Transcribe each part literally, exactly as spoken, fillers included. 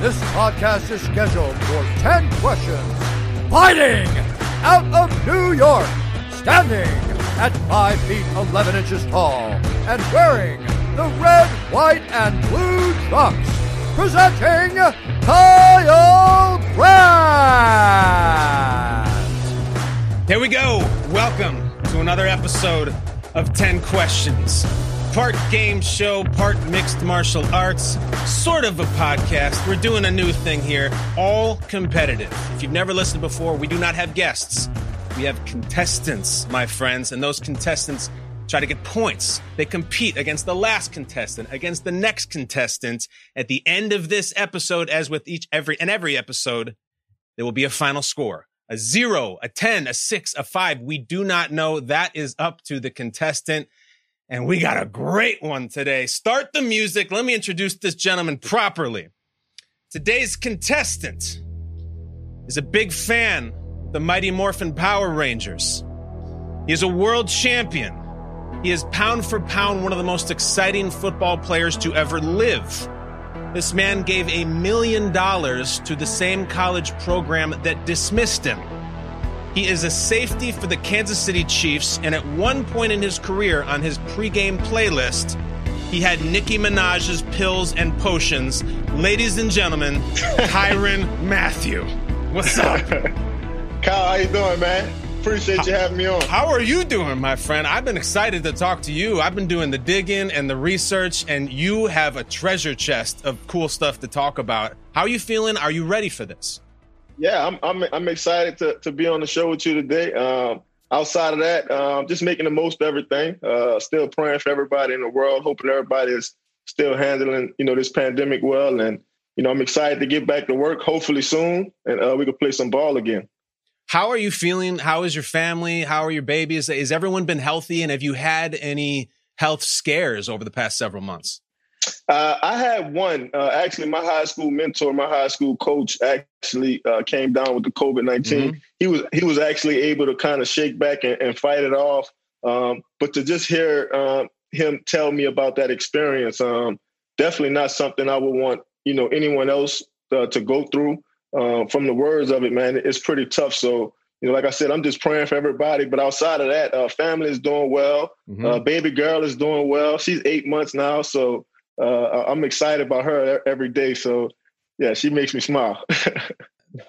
This podcast is scheduled for ten questions. Fighting out of New York, standing at five feet eleven inches tall and wearing the red, white, and blue trunks, presenting Kyle Brandt. Here we go. Welcome to another episode of ten questions. Part game show, part mixed martial arts, sort of a podcast. We're doing a new thing here, all competitive. If you've never listened before, we do not have guests. We have contestants, my friends, and those contestants try to get points. They compete against the last contestant, against the next contestant. At the end of this episode, as with each every and every episode, there will be a final score. A zero, a ten, a six, a five. We do not know. That is up to the contestant. And we got a great one today. Start the music. Let me introduce this gentleman properly. Today's contestant is a big fan of the Mighty Morphin Power Rangers. He is a world champion. He is pound for pound one of the most exciting football players to ever live. This man gave a million dollars to the same college program that dismissed him. He is a safety for the Kansas City Chiefs, and at one point in his career on his pregame playlist, he had Nicki Minaj's Pills and Potions. Ladies and gentlemen, Tyrann Mathieu. What's up? Kyle, how you doing, man? Appreciate how, you having me on. How are you doing, my friend? I've been excited to talk to you. I've been doing the digging and the research, and you have a treasure chest of cool stuff to talk about. How are you feeling? Are you ready for this? Yeah, I'm I'm I'm excited to, to be on the show with you today. Um, outside of that, um, just making the most of everything. Uh, still praying for everybody in the world, hoping everybody is still handling, you know, this pandemic well. And, you know, I'm excited to get back to work hopefully soon, and uh, we can play some ball again. How are you feeling? How is your family? How are your babies? Has everyone been healthy? And have you had any health scares over the past several months? Uh, I had one. Uh, actually, my high school mentor, my high school coach, actually uh, came down with the COVID nineteen. Mm-hmm. He was he was actually able to kind of shake back and, and fight it off. Um, but to just hear uh, him tell me about that experience, um, definitely not something I would want, you know, anyone else uh, to go through. Uh, from the words of it, man, it's pretty tough. So, you know, like I said, I'm just praying for everybody. But outside of that, uh, family is doing well. Mm-hmm. Uh, baby girl is doing well. She's eight months now, so. Uh, I'm excited about her every day. So, yeah, she makes me smile.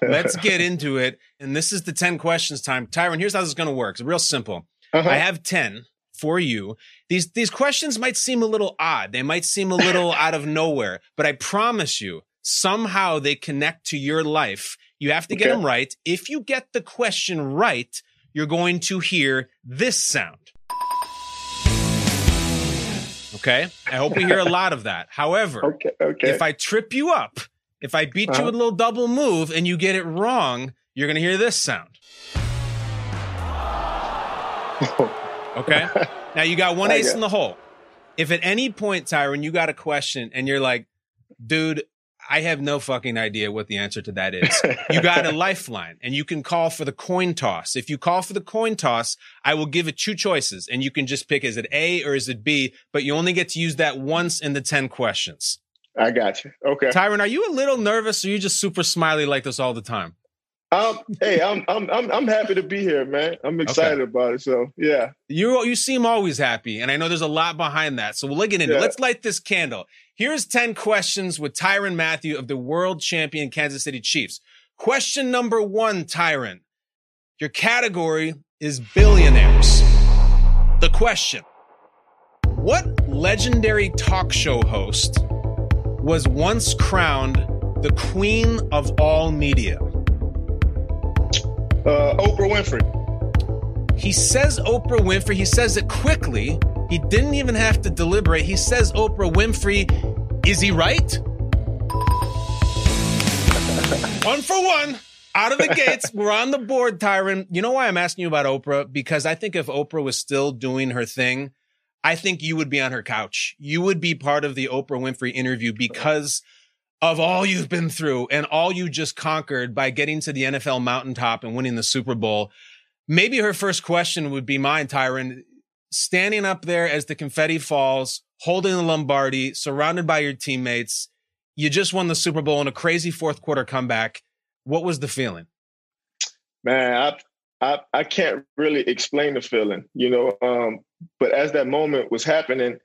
Let's get into it. And this is the ten questions time. Tyrann, here's how this is going to work. It's real simple. Uh-huh. I have ten for you. These, these questions might seem a little odd. They might seem a little out of nowhere. But I promise you, somehow they connect to your life. You have to get okay. them right. If you get the question right, you're going to hear this sound. Okay. I hope we hear a lot of that. However, okay, okay. if I trip you up, if I beat uh-huh. you with a little double move and you get it wrong, you're going to hear this sound. Okay. Now you got one ace in the hole. If at any point, Tyrann, you got a question and you're like, dude, I have no fucking idea what the answer to that is. You got a lifeline and you can call for the coin toss. If you call for the coin toss, I will give it two choices and you can just pick, is it A or is it B? But you only get to use that once in the ten questions. I got you. Okay. Tyrann, are you a little nervous or are you just super smiley like this all the time? Um, hey, I'm, I'm, I'm, I'm happy to be here, man. I'm excited okay. about it. So yeah, you, you seem always happy. And I know there's a lot behind that. So we'll get into yeah. it. Let's light this candle. Here's ten questions with Tyrann Mathieu of the world champion Kansas City Chiefs. Question number one, Tyrann, your category is billionaires. The question, what legendary talk show host was once crowned the queen of all media? Uh, Oprah Winfrey. He says Oprah Winfrey. He says it quickly. He didn't even have to deliberate. He says Oprah Winfrey. Is he right? One for one. Out of the gates, we're on the board, Tyrann. You know why I'm asking you about Oprah? Because I think if Oprah was still doing her thing, I think you would be on her couch. You would be part of the Oprah Winfrey interview because of all you've been through and all you just conquered by getting to the N F L mountaintop and winning the Super Bowl. Maybe her first question would be mine, Tyrann. Standing up there as the confetti falls, holding the Lombardi, surrounded by your teammates, you just won the Super Bowl in a crazy fourth quarter comeback. What was the feeling? Man, I, I I can't really explain the feeling, you know. Um, but as that moment was happening,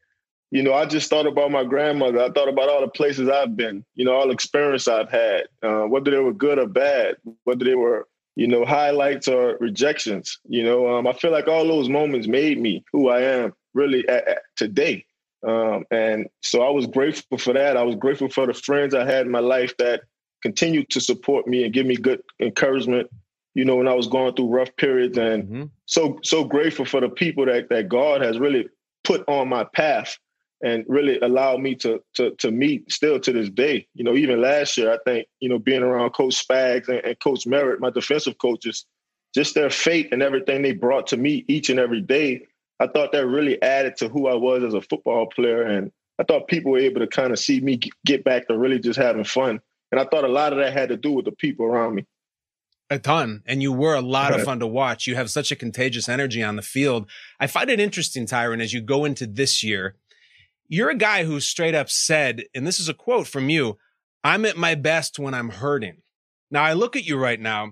you know, I just thought about my grandmother. I thought about all the places I've been, you know, all the experience I've had, uh, whether they were good or bad, whether they were, you know, highlights or rejections. You know, um, I feel like all those moments made me who I am really at, at today. Um, and so I was grateful for that. I was grateful for the friends I had in my life that continue to support me and give me good encouragement, you know, when I was going through rough periods. And mm-hmm. so so grateful for the people that, that God has really put on my path and really allowed me to, to to meet still to this day. You know, even last year, I think, you know, being around Coach Spags and, and Coach Merritt, my defensive coaches, just their faith and everything they brought to me each and every day, I thought that really added to who I was as a football player. And I thought people were able to kind of see me get back to really just having fun. And I thought a lot of that had to do with the people around me. A ton. And you were a lot of fun to watch. You have such a contagious energy on the field. I find it interesting, Tyrann, as you go into this year, you're a guy who straight up said, and this is a quote from you, "I'm at my best when I'm hurting." Now, I look at you right now.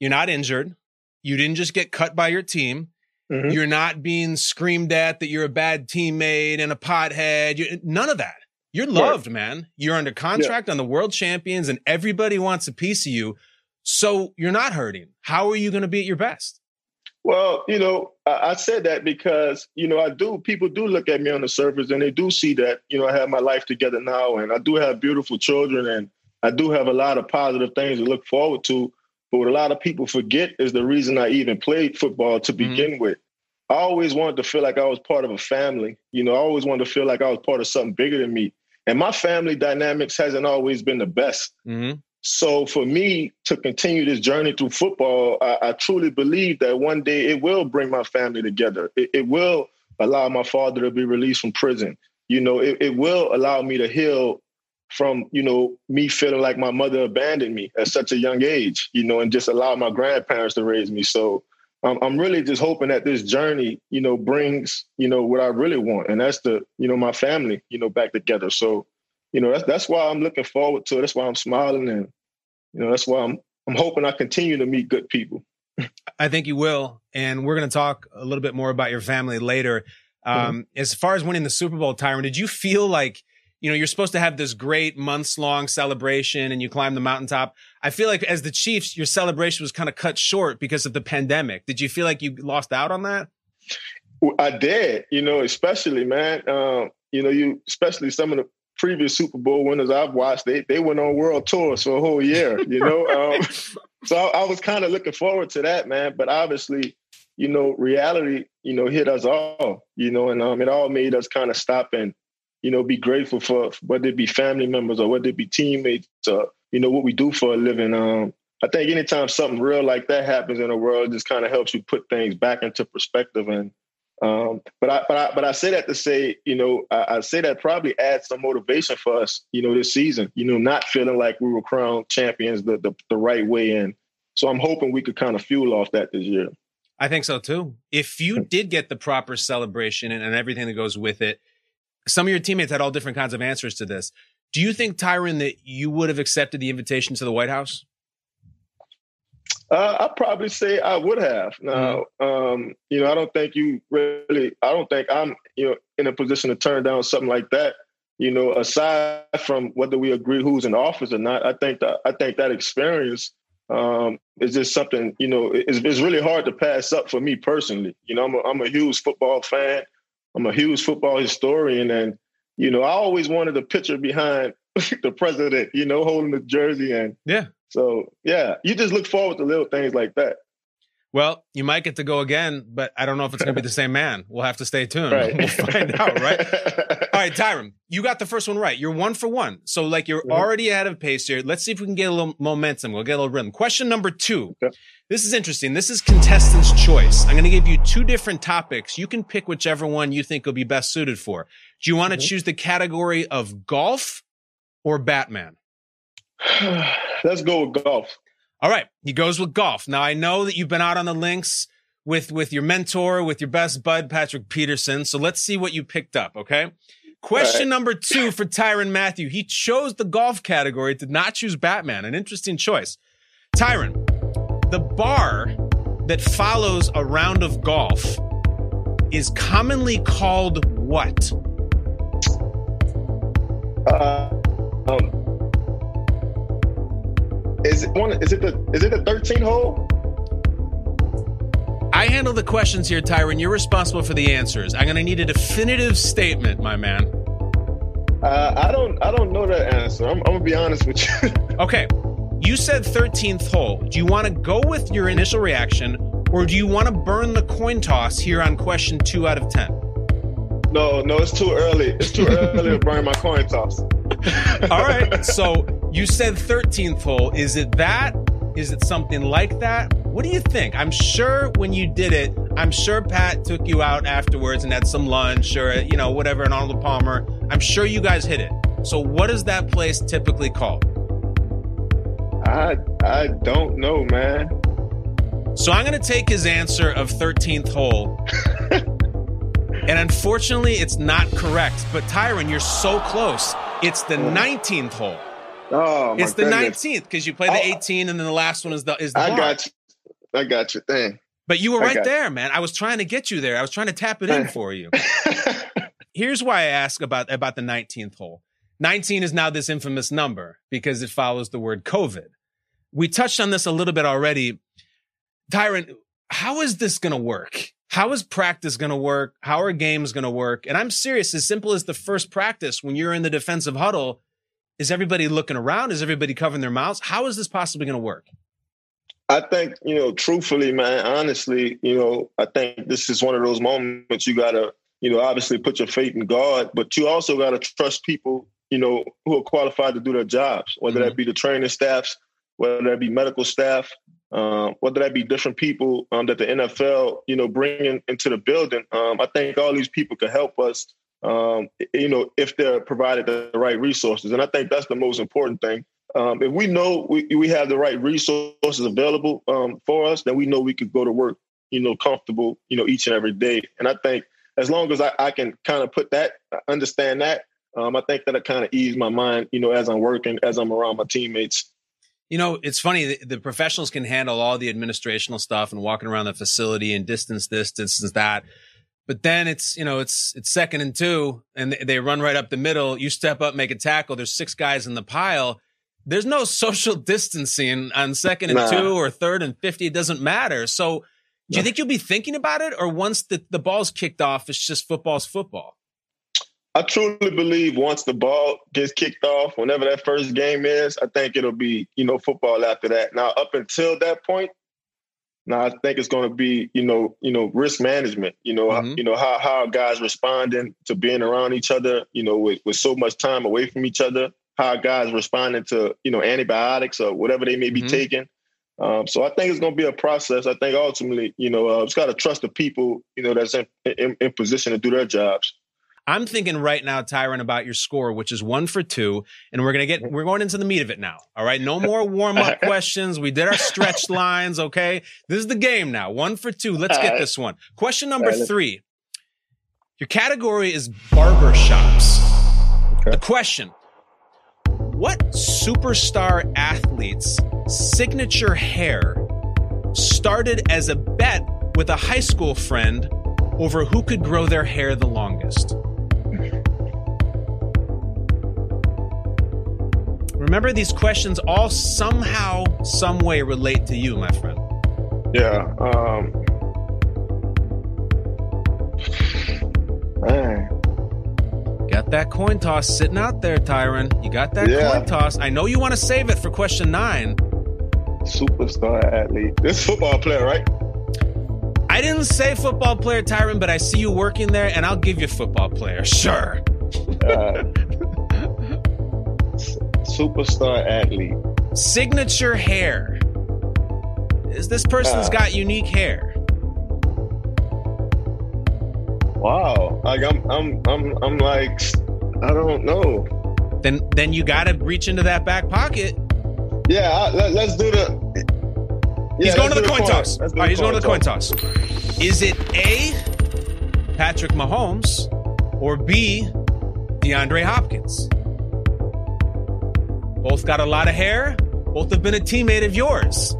You're not injured. You didn't just get cut by your team. Mm-hmm. You're not being screamed at that you're a bad teammate and a pothead. You, none of that. You're loved, right, man. You're under contract yeah. on the World Champions, and everybody wants a piece of you. So you're not hurting. How are you going to be at your best? Well, you know, I, I said that because, you know, I do. People do look at me on the surface, and they do see that, you know, I have my life together now, and I do have beautiful children, and I do have a lot of positive things to look forward to. But what a lot of people forget is the reason I even played football to begin mm-hmm. with. I always wanted to feel like I was part of a family. You know, I always wanted to feel like I was part of something bigger than me. And my family dynamics hasn't always been the best. Mm-hmm. So for me to continue this journey through football, I, I truly believe that one day it will bring my family together. It, it will allow my father to be released from prison. You know, it, it will allow me to heal from, you know, me feeling like my mother abandoned me at such a young age, you know, and just allow my grandparents to raise me. So um, I'm really just hoping that this journey, you know, brings, you know, what I really want. And that's the, you know, my family, you know, back together. So, you know, that's, that's why I'm looking forward to it. That's why I'm smiling. And, you know, that's why I'm, I'm hoping I continue to meet good people. I think you will. And we're going to talk a little bit more about your family later. Um, mm-hmm. As far as winning the Super Bowl, Tyrann, did you feel like, you know, you're supposed to have this great months long celebration and you climb the mountaintop? I feel like as the Chiefs, your celebration was kind of cut short because of the pandemic. Did you feel like you lost out on that? I did, you know, especially, man, um, you know, you, especially some of the previous Super Bowl winners I've watched, they they went on world tours for a whole year, you know? um, so I, I was kind of looking forward to that, man. But obviously, you know, reality, you know, hit us all, you know, and um, it all made us kind of stop and, you know, be grateful for whether it be family members or whether it be teammates or, you know, what we do for a living. Um, I think anytime something real like that happens in the world, it just kind of helps you put things back into perspective. And, um, but I, but I, but I say that to say, you know, I, I say that probably adds some motivation for us, you know, this season, you know, not feeling like we were crowned champions the, the, the right way. And so I'm hoping we could kind of fuel off that this year. I think so too. If you did get the proper celebration and, and everything that goes with it, some of your teammates had all different kinds of answers to this. Do you think, Tyrann, that you would have accepted the invitation to the White House? Uh, I'd probably say I would have. Now, mm-hmm. um, you know, I don't think you really, I don't think I'm, you know, in a position to turn down something like that. You know, aside from whether we agree who's in office or not, I think that, I think that experience um, is just something, you know, it's, it's really hard to pass up for me personally. You know, I'm a, I'm a huge football fan. I'm a huge football historian, and, you know, I always wanted a picture behind the president, you know, holding the jersey. And yeah, so, yeah, you just look forward to little things like that. Well, you might get to go again, but I don't know if it's going to be the same man. We'll have to stay tuned. Right. We'll find out, right? All right, Tyrann, you got the first one right. You're one for one. So, like, you're mm-hmm. already ahead of pace here. Let's see if we can get a little momentum. We'll get a little rhythm. Question number two. Okay. This is interesting. This is contestant's choice. I'm going to give you two different topics. You can pick whichever one you think will be best suited for. Do you want to mm-hmm. choose the category of golf or Batman? Let's go with golf. All right, he goes with golf. Now, I know that you've been out on the links with, with your mentor, with your best bud, Patrick Peterson. So let's see what you picked up, okay? Question right. number two for Tyrann Mathieu. He chose the golf category, did not choose Batman. An interesting choice. Tyrann, the bar that follows a round of golf is commonly called what? Uh, um. Is it one? Is it the? Is it the thirteenth hole? I handle the questions here, Tyrann. You're responsible for the answers. I'm going to need a definitive statement, my man. Uh, I don't. I don't know that answer. I'm, I'm going to be honest with you. Okay, you said thirteenth hole. Do you want to go with your initial reaction, or do you want to burn the coin toss here on question two out of ten? No, no, it's too early. It's too early to burn my coin toss. All right, so. You said thirteenth hole. Is it that? Is it something like that? What do you think? I'm sure when you did it, I'm sure Pat took you out afterwards and had some lunch or, you know, whatever, an Arnold Palmer. I'm sure you guys hit it. So what is that place typically called? I I don't know, man. So I'm going to take his answer of thirteenth hole. And unfortunately, it's not correct. But Tyrann, you're so close. It's the nineteenth hole. Oh, my it's the goodness. nineteenth because you play the oh, eighteen and then the last one is the is the. I bar. got you. I got your thing. But you were I right there, you. man. I was trying to get you there. I was trying to tap it in for you. Here's why I ask about about the nineteenth hole. nineteen is now this infamous number because it follows the word COVID. We touched on this a little bit already. Tyrann, how is this going to work? How is practice going to work? How are games going to work? And I'm serious. As simple as the first practice when you're in the defensive huddle. Is everybody looking around? Is everybody covering their mouths? How is this possibly going to work? I think, you know, truthfully, man, honestly, you know, I think this is one of those moments you got to, you know, obviously put your faith in God, but you also got to trust people, you know, who are qualified to do their jobs, whether mm-hmm. that be the training staffs, whether that be medical staff, um, whether that be different people um, that the N F L, you know, bring in, into the building. Um, I think all these people could help us. Um, you know, if they're provided the right resources. And I think that's the most important thing. Um, if we know we, we have the right resources available um, for us, then we know we could go to work, you know, comfortable, you know, each and every day. And I think as long as I, I can kind of put that, understand that, um, I think that it kind of eased my mind, you know, as I'm working, as I'm around my teammates. You know, it's funny, the, the professionals can handle all the administrational stuff and walking around the facility and distance this, distance that. But then it's, you know, it's it's second and two, and they run right up the middle. You step up, make a tackle. There's six guys in the pile. There's no social distancing on second and nah. two or third and fifty. It doesn't matter. So do yeah. you think you'll be thinking about it? Or once the, the ball's kicked off, it's just football's football? I truly believe once the ball gets kicked off, whenever that first game is, I think it'll be, you know, football after that. Now, up until that point, Now, I think it's going to be, you know, you know, risk management, you know, mm-hmm. you know, how, how guys responding to being around each other, you know, with, with so much time away from each other, how guys responding to, you know, antibiotics or whatever they may be mm-hmm. taking. Um, so I think it's going to be a process. I think ultimately, you know, uh, it's got to trust the people, you know, that's in, in, in position to do their jobs. I'm thinking right now, Tyrann, about your score, which is one for two, and we're gonna get we're going into the meat of it now. All right, no more warm up questions. We did our stretch lines. Okay, this is the game now. One for two. Let's all get right. this one. Question number right, three. Your category is barbershops. Okay. The question: what superstar athlete's signature hair started as a bet with a high school friend over who could grow their hair the longest? Remember, these questions all somehow, some way relate to you, my friend. Yeah. Um, man. Got that coin toss sitting out there, Tyrann. You got that yeah. coin toss. I know you want to save it for question nine. Superstar athlete. This football player, right? I didn't say football player, Tyrann, but I see you working there, and I'll give you football player. Sure. Uh, superstar athlete. Signature hair. Is this person's uh, got unique hair? Wow. Like I'm, I'm, I'm, I'm like, I don't know. Then, then you gotta reach into that back pocket. Yeah, I, let, let's do the. Yeah, he's going to the coin toss. All right, he's going to the coin toss. Is it A, Patrick Mahomes, or B, DeAndre Hopkins? Both got a lot of hair. Both have been a teammate of yours.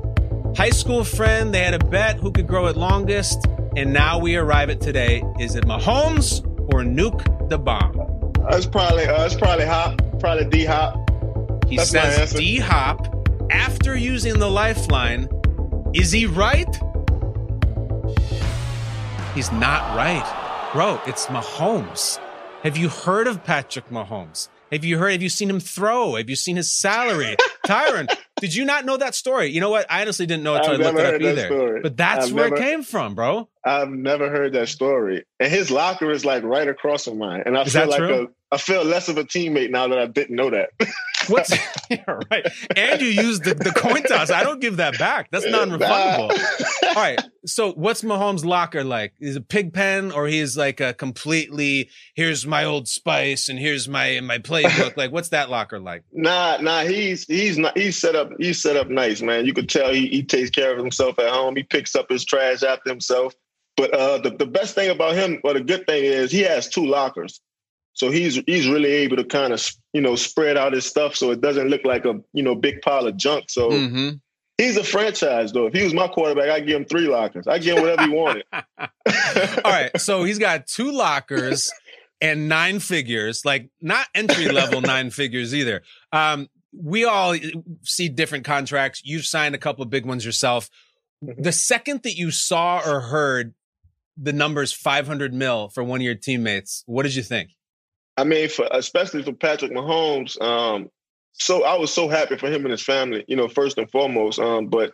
High school friend. They had a bet who could grow it longest, and now we arrive at today. Is it Mahomes or Nuke the Bomb? It's probably uh, it's probably Hop. Probably D Hop. He That's says D Hop after using the lifeline. Is he right? He's not right. Bro, it's Mahomes. Have you heard of Patrick Mahomes? Have you heard? Have you seen him throw? Have you seen his salary? Tyrann, did you not know that story? You know what? I honestly didn't know it until I looked it up either. Story. But that's I've where never, it came from, bro. I've never heard that story. And his locker is like right across from mine. And I is feel like a, I feel less of a teammate now that I didn't know that. What's yeah, right? And you used the, the coin toss. I don't give that back. That's non-refundable. All right. So what's Mahomes' locker like? Is it pig pen, or he's like a completely here's my Old Spice and here's my my playbook? Like, what's that locker like? Nah, nah. He's he's not. He's set up. He's set up nice, man. You could tell he, he takes care of himself at home. He picks up his trash after himself. But uh, the the best thing about him, or the good thing is, he has two lockers. So he's he's really able to kind of, you know, spread out his stuff so it doesn't look like a, you know, big pile of junk. So mm-hmm. He's a franchise, though. If he was my quarterback, I'd give him three lockers. I'd give him whatever he wanted. All right. So he's got two lockers and nine figures, like not entry level nine figures either. Um, we all see different contracts. You've signed a couple of big ones yourself. Mm-hmm. The second that you saw or heard the numbers five hundred mil for one of your teammates, what did you think? I mean, for, especially for Patrick Mahomes, um, so I was so happy for him and his family, you know, first and foremost. Um, but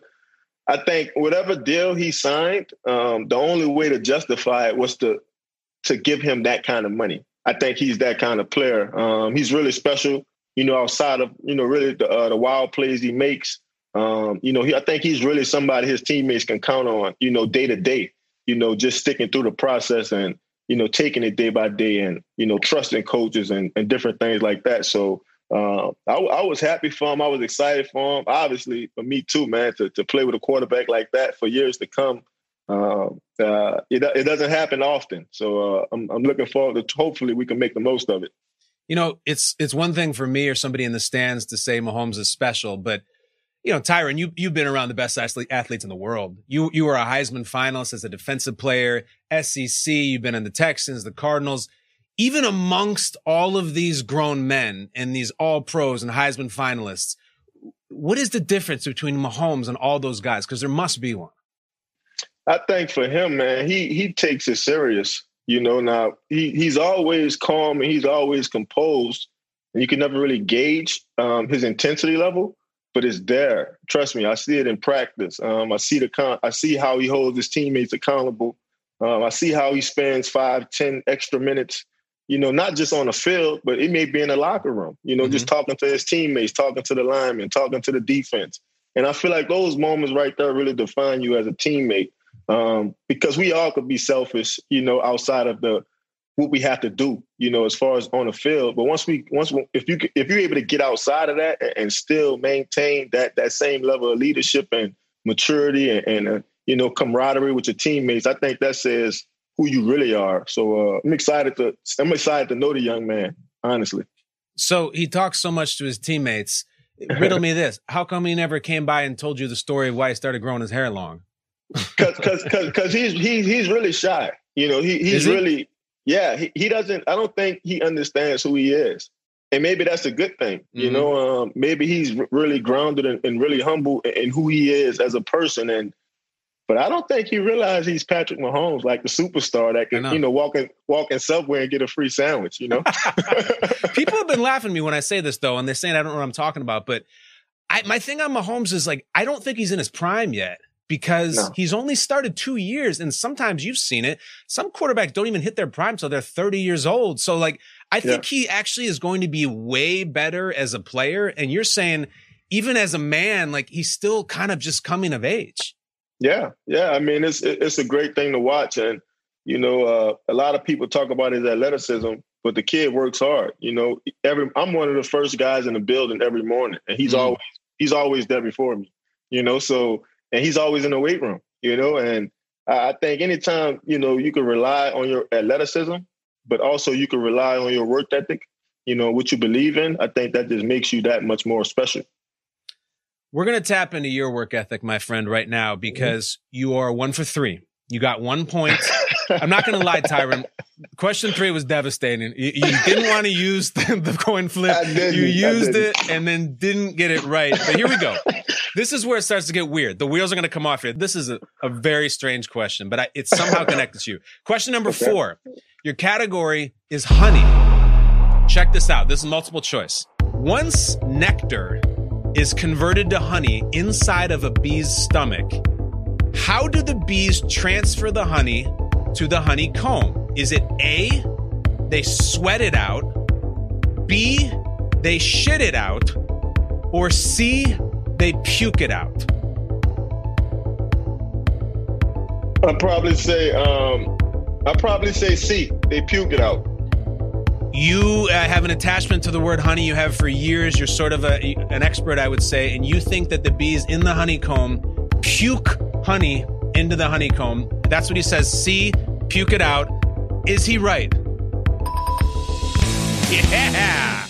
I think whatever deal he signed, um, the only way to justify it was to to give him that kind of money. I think he's that kind of player. Um, he's really special, you know, outside of, you know, really the, uh, the wild plays he makes. Um, you know, he, I think he's really somebody his teammates can count on, you know, day to day, you know, just sticking through the process and, you know, taking it day by day and, you know, trusting coaches and, and different things like that. So uh, I, I was happy for him. I was excited for him. Obviously, for me too, man, to, to play with a quarterback like that for years to come, uh, uh, it, it doesn't happen often. So uh, I'm, I'm looking forward to hopefully we can make the most of it. You know, it's it's one thing for me or somebody in the stands to say Mahomes is special, but, you know, Tyrann, you, you've been around the best athletes in the world. You you were a Heisman finalist as a defensive player, S E C, you've been in the Texans, the Cardinals. Even amongst all of these grown men and these all-pros and Heisman finalists, what is the difference between Mahomes and all those guys? Because there must be one. I think for him, man, he he takes it serious. You know, now, he he's always calm and he's always composed. And you can never really gauge um, his intensity level. But it's there. Trust me, I see it in practice. Um, I see the con- I see how he holds his teammates accountable. Um, I see how he spends five, ten extra minutes, you know, not just on the field, but it may be in the locker room, you know, mm-hmm. just talking to his teammates, talking to the linemen, talking to the defense. And I feel like those moments right there really define you as a teammate um, because we all could be selfish, you know, outside of the what we have to do, you know, as far as on the field. But once we, once we, if you if you're able to get outside of that and, and still maintain that that same level of leadership and maturity and, and uh, you know, camaraderie with your teammates, I think that says who you really are. So uh, I'm excited to I'm excited to know the young man, honestly. So he talks so much to his teammates. Riddle me this: how come he never came by and told you the story of why he started growing his hair long? Because because because he's he's he's really shy. You know, he he's he? really. Yeah, he, he doesn't. I don't think he understands who he is, and maybe that's a good thing. You mm-hmm. know, um, maybe he's r- really grounded and, and really humble in, in who he is as a person. And but I don't think he realizes he's Patrick Mahomes, like the superstar that can, know. you know, walk in walk in Subway and get a free sandwich. You know, people have been laughing at me when I say this though, and they're saying I don't know what I'm talking about. But I, my thing on Mahomes is like I don't think he's in his prime yet. because no. he's only started two years. And sometimes you've seen it. Some quarterbacks don't even hit their prime till they're thirty years old. So like, I think yeah. he actually is going to be way better as a player. And you're saying even as a man, like he's still kind of just coming of age. Yeah. Yeah. I mean, it's, it's a great thing to watch. And, you know, uh, a lot of people talk about his athleticism, but the kid works hard. You know, every I'm one of the first guys in the building every morning, and he's mm. always he's always there before me. You know, so and he's always in the weight room. You know, and I, I think anytime you know you can rely on your athleticism, but also you can rely on your work ethic. You know, what you believe in. I think that just makes you that much more special. We're gonna tap into your work ethic, my friend, right now because mm. you are one for three. You got one point. I'm not going to lie, Tyrann. Question three was devastating. You, you didn't want to use the, the coin flip. You used it and then didn't get it right. But here we go. This is where it starts to get weird. The wheels are going to come off here. This is a, a very strange question, but I, it's somehow connected to you. Question number okay. four. Your category is honey. Check this out. This is multiple choice. Once nectar is converted to honey inside of a bee's stomach, how do the bees transfer the honey to the honeycomb? Is it A, they sweat it out, B, they shit it out, or C, they puke it out? I'd probably say, um, I'd probably say C, they puke it out. You uh, have an attachment to the word honey you have for years. You're sort of a, an expert, I would say, and you think that the bees in the honeycomb puke honey into the honeycomb. That's what he says. C, puke it out. Is he right? Yeah.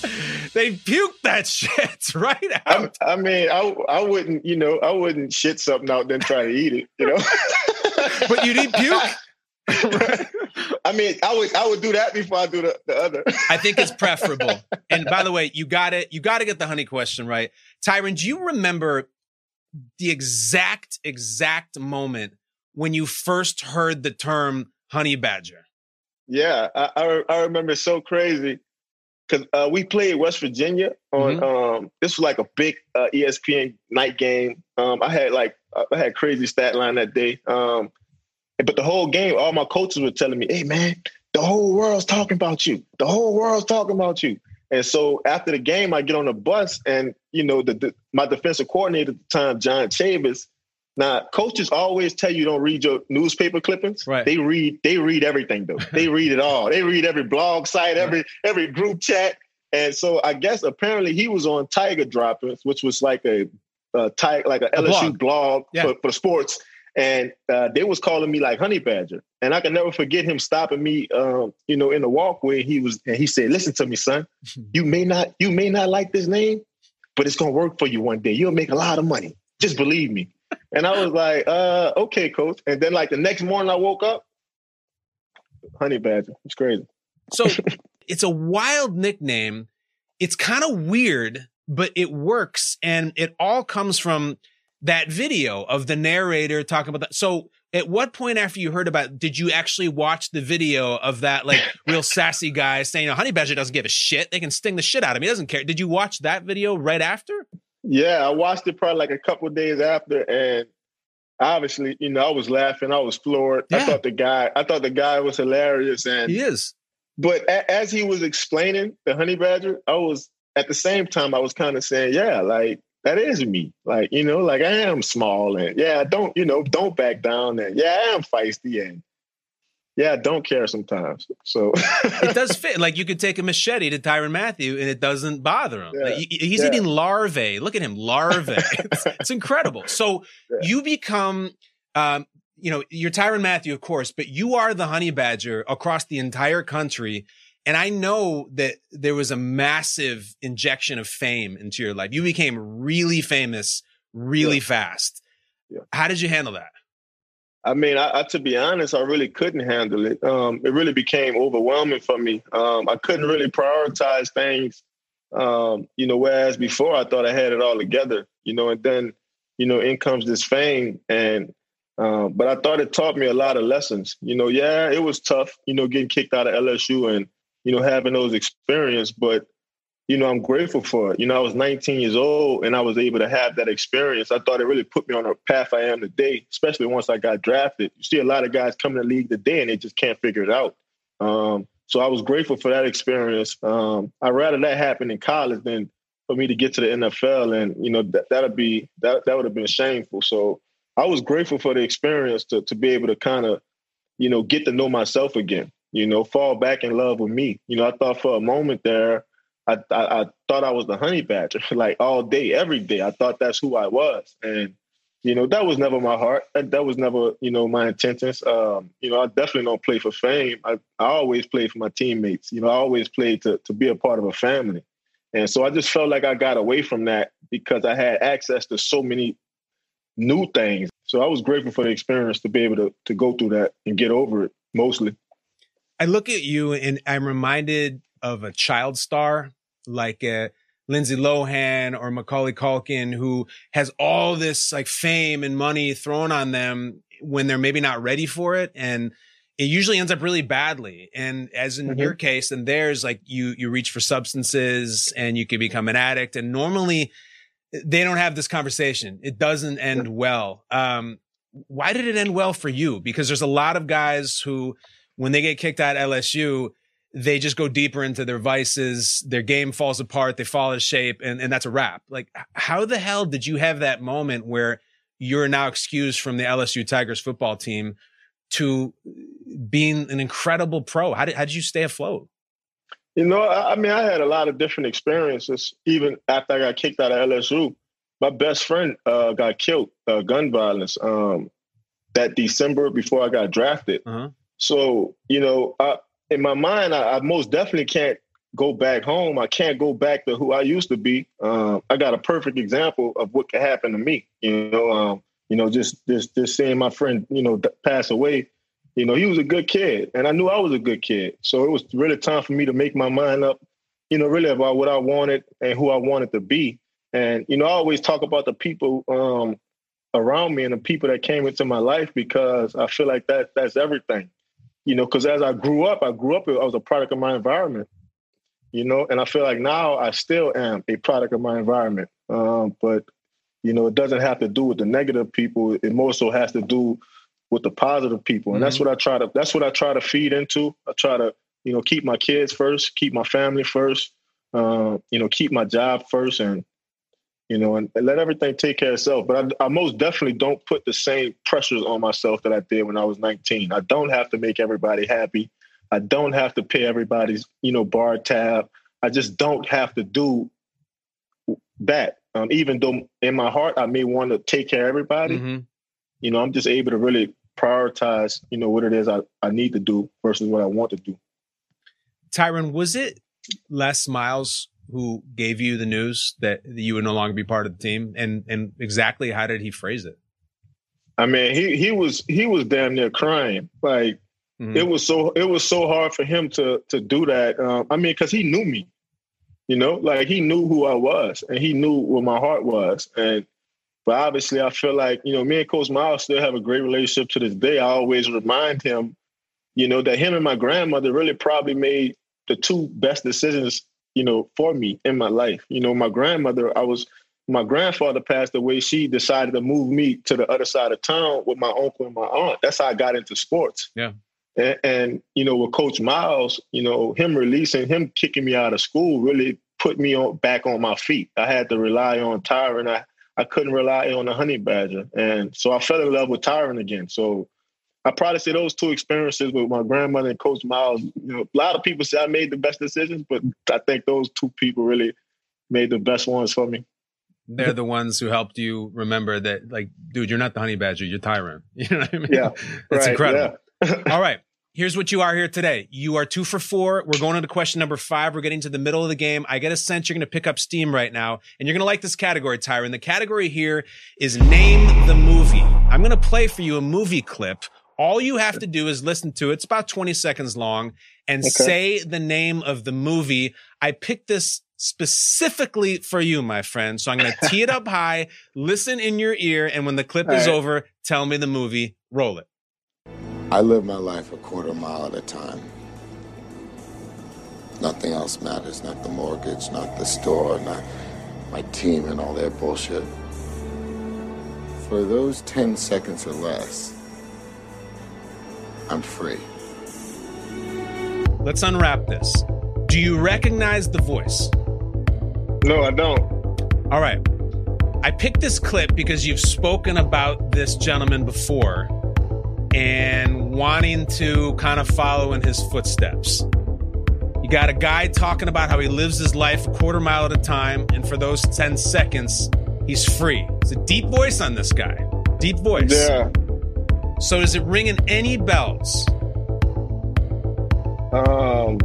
They puked that shit right out. I, I mean, I I wouldn't, you know, I wouldn't shit something out then try to eat it, you know? But you need puke? I mean, I would I would do that before I do the, the other. I think it's preferable. And by the way, you got it. You got to get the honey question right. Tyrann, do you remember the exact, exact moment when you first heard the term honey badger? Yeah, I I, I remember it's so crazy because uh, we played West Virginia on mm-hmm. um, this was like a big uh, E S P N night game. Um, I had like I had crazy stat line that day, um, but the whole game, all my coaches were telling me, "Hey man, the whole world's talking about you. The whole world's talking about you." And so after the game, I get on the bus, and you know, the, the my defensive coordinator at the time, John Chavis. Now, coaches always tell you don't read your newspaper clippings. Right. They read they read everything, though. They read it all. They read every blog site, every every group chat. And so I guess apparently he was on Tiger Droppings, which was like a, a like an L S U blog, blog yeah. for, for sports. And uh, they was calling me like honey badger. And I can never forget him stopping me, um, you know, in the walkway. He was and he said, "Listen to me, son. You may not you may not like this name, but it's gonna work for you one day. You'll make a lot of money. Just believe me." And I was like, uh, okay, coach. And then like the next morning I woke up, honey badger. It's crazy. So it's a wild nickname. It's kind of weird, but it works. And it all comes from that video of the narrator talking about that. So at what point after you heard about it, did you actually watch the video of that like real sassy guy saying, "A honey badger doesn't give a shit. They can sting the shit out of me. He doesn't care." Did you watch that video right after? Yeah, I watched it probably like a couple of days after, and obviously, you know, I was laughing, I was floored. Yeah. I thought the guy, I thought the guy was hilarious, and he is. But a- as he was explaining the honey badger, I was at the same time I was kind of saying, "Yeah, like that is me. Like you know, like I am small, and yeah, don't you know, don't back down, and yeah, I am feisty, and yeah, I don't care sometimes." So it does fit. Like you could take a machete to Tyrann Mathieu and it doesn't bother him. Yeah. Like he's yeah. eating larvae. Look at him, larvae. it's, it's incredible. So yeah. you become, um, you know, you're Tyrann Mathieu, of course, but you are the honey badger across the entire country. And I know that there was a massive injection of fame into your life. You became really famous, really yeah. fast. Yeah. How did you handle that? I mean, I, I, to be honest, I really couldn't handle it. Um, it really became overwhelming for me. Um, I couldn't really prioritize things, um, you know, whereas before I thought I had it all together, you know, and then, you know, in comes this fame. And um, but I thought it taught me a lot of lessons. You know, yeah, it was tough, you know, getting kicked out of L S U and, you know, having those experiences. But you know, I'm grateful for it. You know, I was nineteen years old and I was able to have that experience. I thought it really put me on the path I am today, especially once I got drafted. You see a lot of guys come to the league today and they just can't figure it out. Um, so I was grateful for that experience. Um, I'd rather that happen in college than for me to get to the N F L. And, you know, that that'd be, that, that would have been shameful. So I was grateful for the experience to, to be able to kind of, you know, get to know myself again, you know, fall back in love with me. You know, I thought for a moment there, I, I, I thought I was the honey badger, like all day, every day. I thought that's who I was. And, you know, that was never my heart. That, that was never, you know, my intentions. Um, you know, I definitely don't play for fame. I, I always played for my teammates. You know, I always played to, to be a part of a family. And so I just felt like I got away from that because I had access to so many new things. So I was grateful for the experience to be able to, to go through that and get over it mostly. I look at you and I'm reminded of a child star, like uh, Lindsay Lohan or Macaulay Culkin, who has all this like fame and money thrown on them when they're maybe not ready for it. And it usually ends up really badly. And as in mm-hmm. your case and theirs, like you, you reach for substances and you can become an addict. And normally they don't have this conversation. It doesn't end yeah. well. Um, why did it end well for you? Because there's a lot of guys who, when they get kicked out of L S U, they just go deeper into their vices, their game falls apart, they fall out of shape, and, and that's a wrap. Like, how the hell did you have that moment where you're now excused from the L S U Tigers football team to being an incredible pro? How did, how did you stay afloat? You know, I, I mean, I had a lot of different experiences, even after I got kicked out of L S U. My best friend uh, got killed, uh, gun violence, um, that December before I got drafted. Uh-huh. So, you know, I, in my mind, I, I most definitely can't go back home. I can't go back to who I used to be. Um, I got a perfect example of what could happen to me. You know, um, you know, just just just seeing my friend, you know, pass away. You know, he was a good kid, and I knew I was a good kid. So it was really time for me to make my mind up, you know, really about what I wanted and who I wanted to be. And, you know, I always talk about the people um, around me and the people that came into my life, because I feel like that that's everything. You know, because as I grew up, I grew up, I was a product of my environment, you know, and I feel like now I still am a product of my environment. Um, but, you know, it doesn't have to do with the negative people. It more so has to do with the positive people. And mm-hmm. that's what I try to, that's what I try to feed into. I try to, you know, keep my kids first, keep my family first, uh, you know, keep my job first, and, you know, and, and let everything take care of itself. But I, I most definitely don't put the same pressures on myself that I did when I was nineteen. I don't have to make everybody happy. I don't have to pay everybody's, you know, bar tab. I just don't have to do that. Um, even though in my heart, I may want to take care of everybody, mm-hmm. you know, I'm just able to really prioritize, you know, what it is I, I need to do versus what I want to do. Tyrann, was it Les Miles who gave you the news that you would no longer be part of the team? And and exactly how did he phrase it? I mean, he he was he was damn near crying. Like mm-hmm. it was so it was so hard for him to to do that. Um, I mean, because he knew me, you know, like he knew who I was and he knew where my heart was. And but obviously, I feel like, you know, me and Coach Miles still have a great relationship to this day. I always remind him, you know, that him and my grandmother really probably made the two best decisions, you know, for me in my life. You know, my grandmother, I was, my grandfather passed away. She decided to move me to the other side of town with my uncle and my aunt. That's how I got into sports. Yeah. And, and you know, with Coach Miles, you know, him releasing, him kicking me out of school really put me on back on my feet. I had to rely on Tyrann. I, I couldn't rely on the honey badger. And so I fell in love with Tyrann again. So I probably say those two experiences with my grandmother and Coach Miles, you know, a lot of people say I made the best decisions, but I think those two people really made the best ones for me. They're the ones who helped you remember that, like, dude, you're not the honey badger, you're Tyrann. You know what I mean? Yeah. It's right, incredible. Yeah. All right. Here's what you are here today. You are two for four. We're going into question number five. We're getting to the middle of the game. I get a sense you're going to pick up steam right now, and you're going to like this category, Tyrann. The category here is name the movie. I'm going to play for you a movie clip. All you have to do is listen to it. It's about twenty seconds long, and okay. say the name of the movie. I picked this specifically for you, my friend. So I'm going to tee it up high, listen in your ear, and when the clip All is right. over, tell me the movie. Roll it. I live my life a quarter mile at a time. Nothing else matters, not the mortgage, not the store, not my team and all their bullshit. For those ten seconds or less, I'm free. Let's unwrap this. Do you recognize the voice? No, I don't. All right. I picked this clip because you've spoken about this gentleman before and wanting to kind of follow in his footsteps. You got a guy talking about how he lives his life a quarter mile at a time, and for those ten seconds, he's free. It's a deep voice on this guy. Deep voice. Yeah. So does it ring in any bells? Um...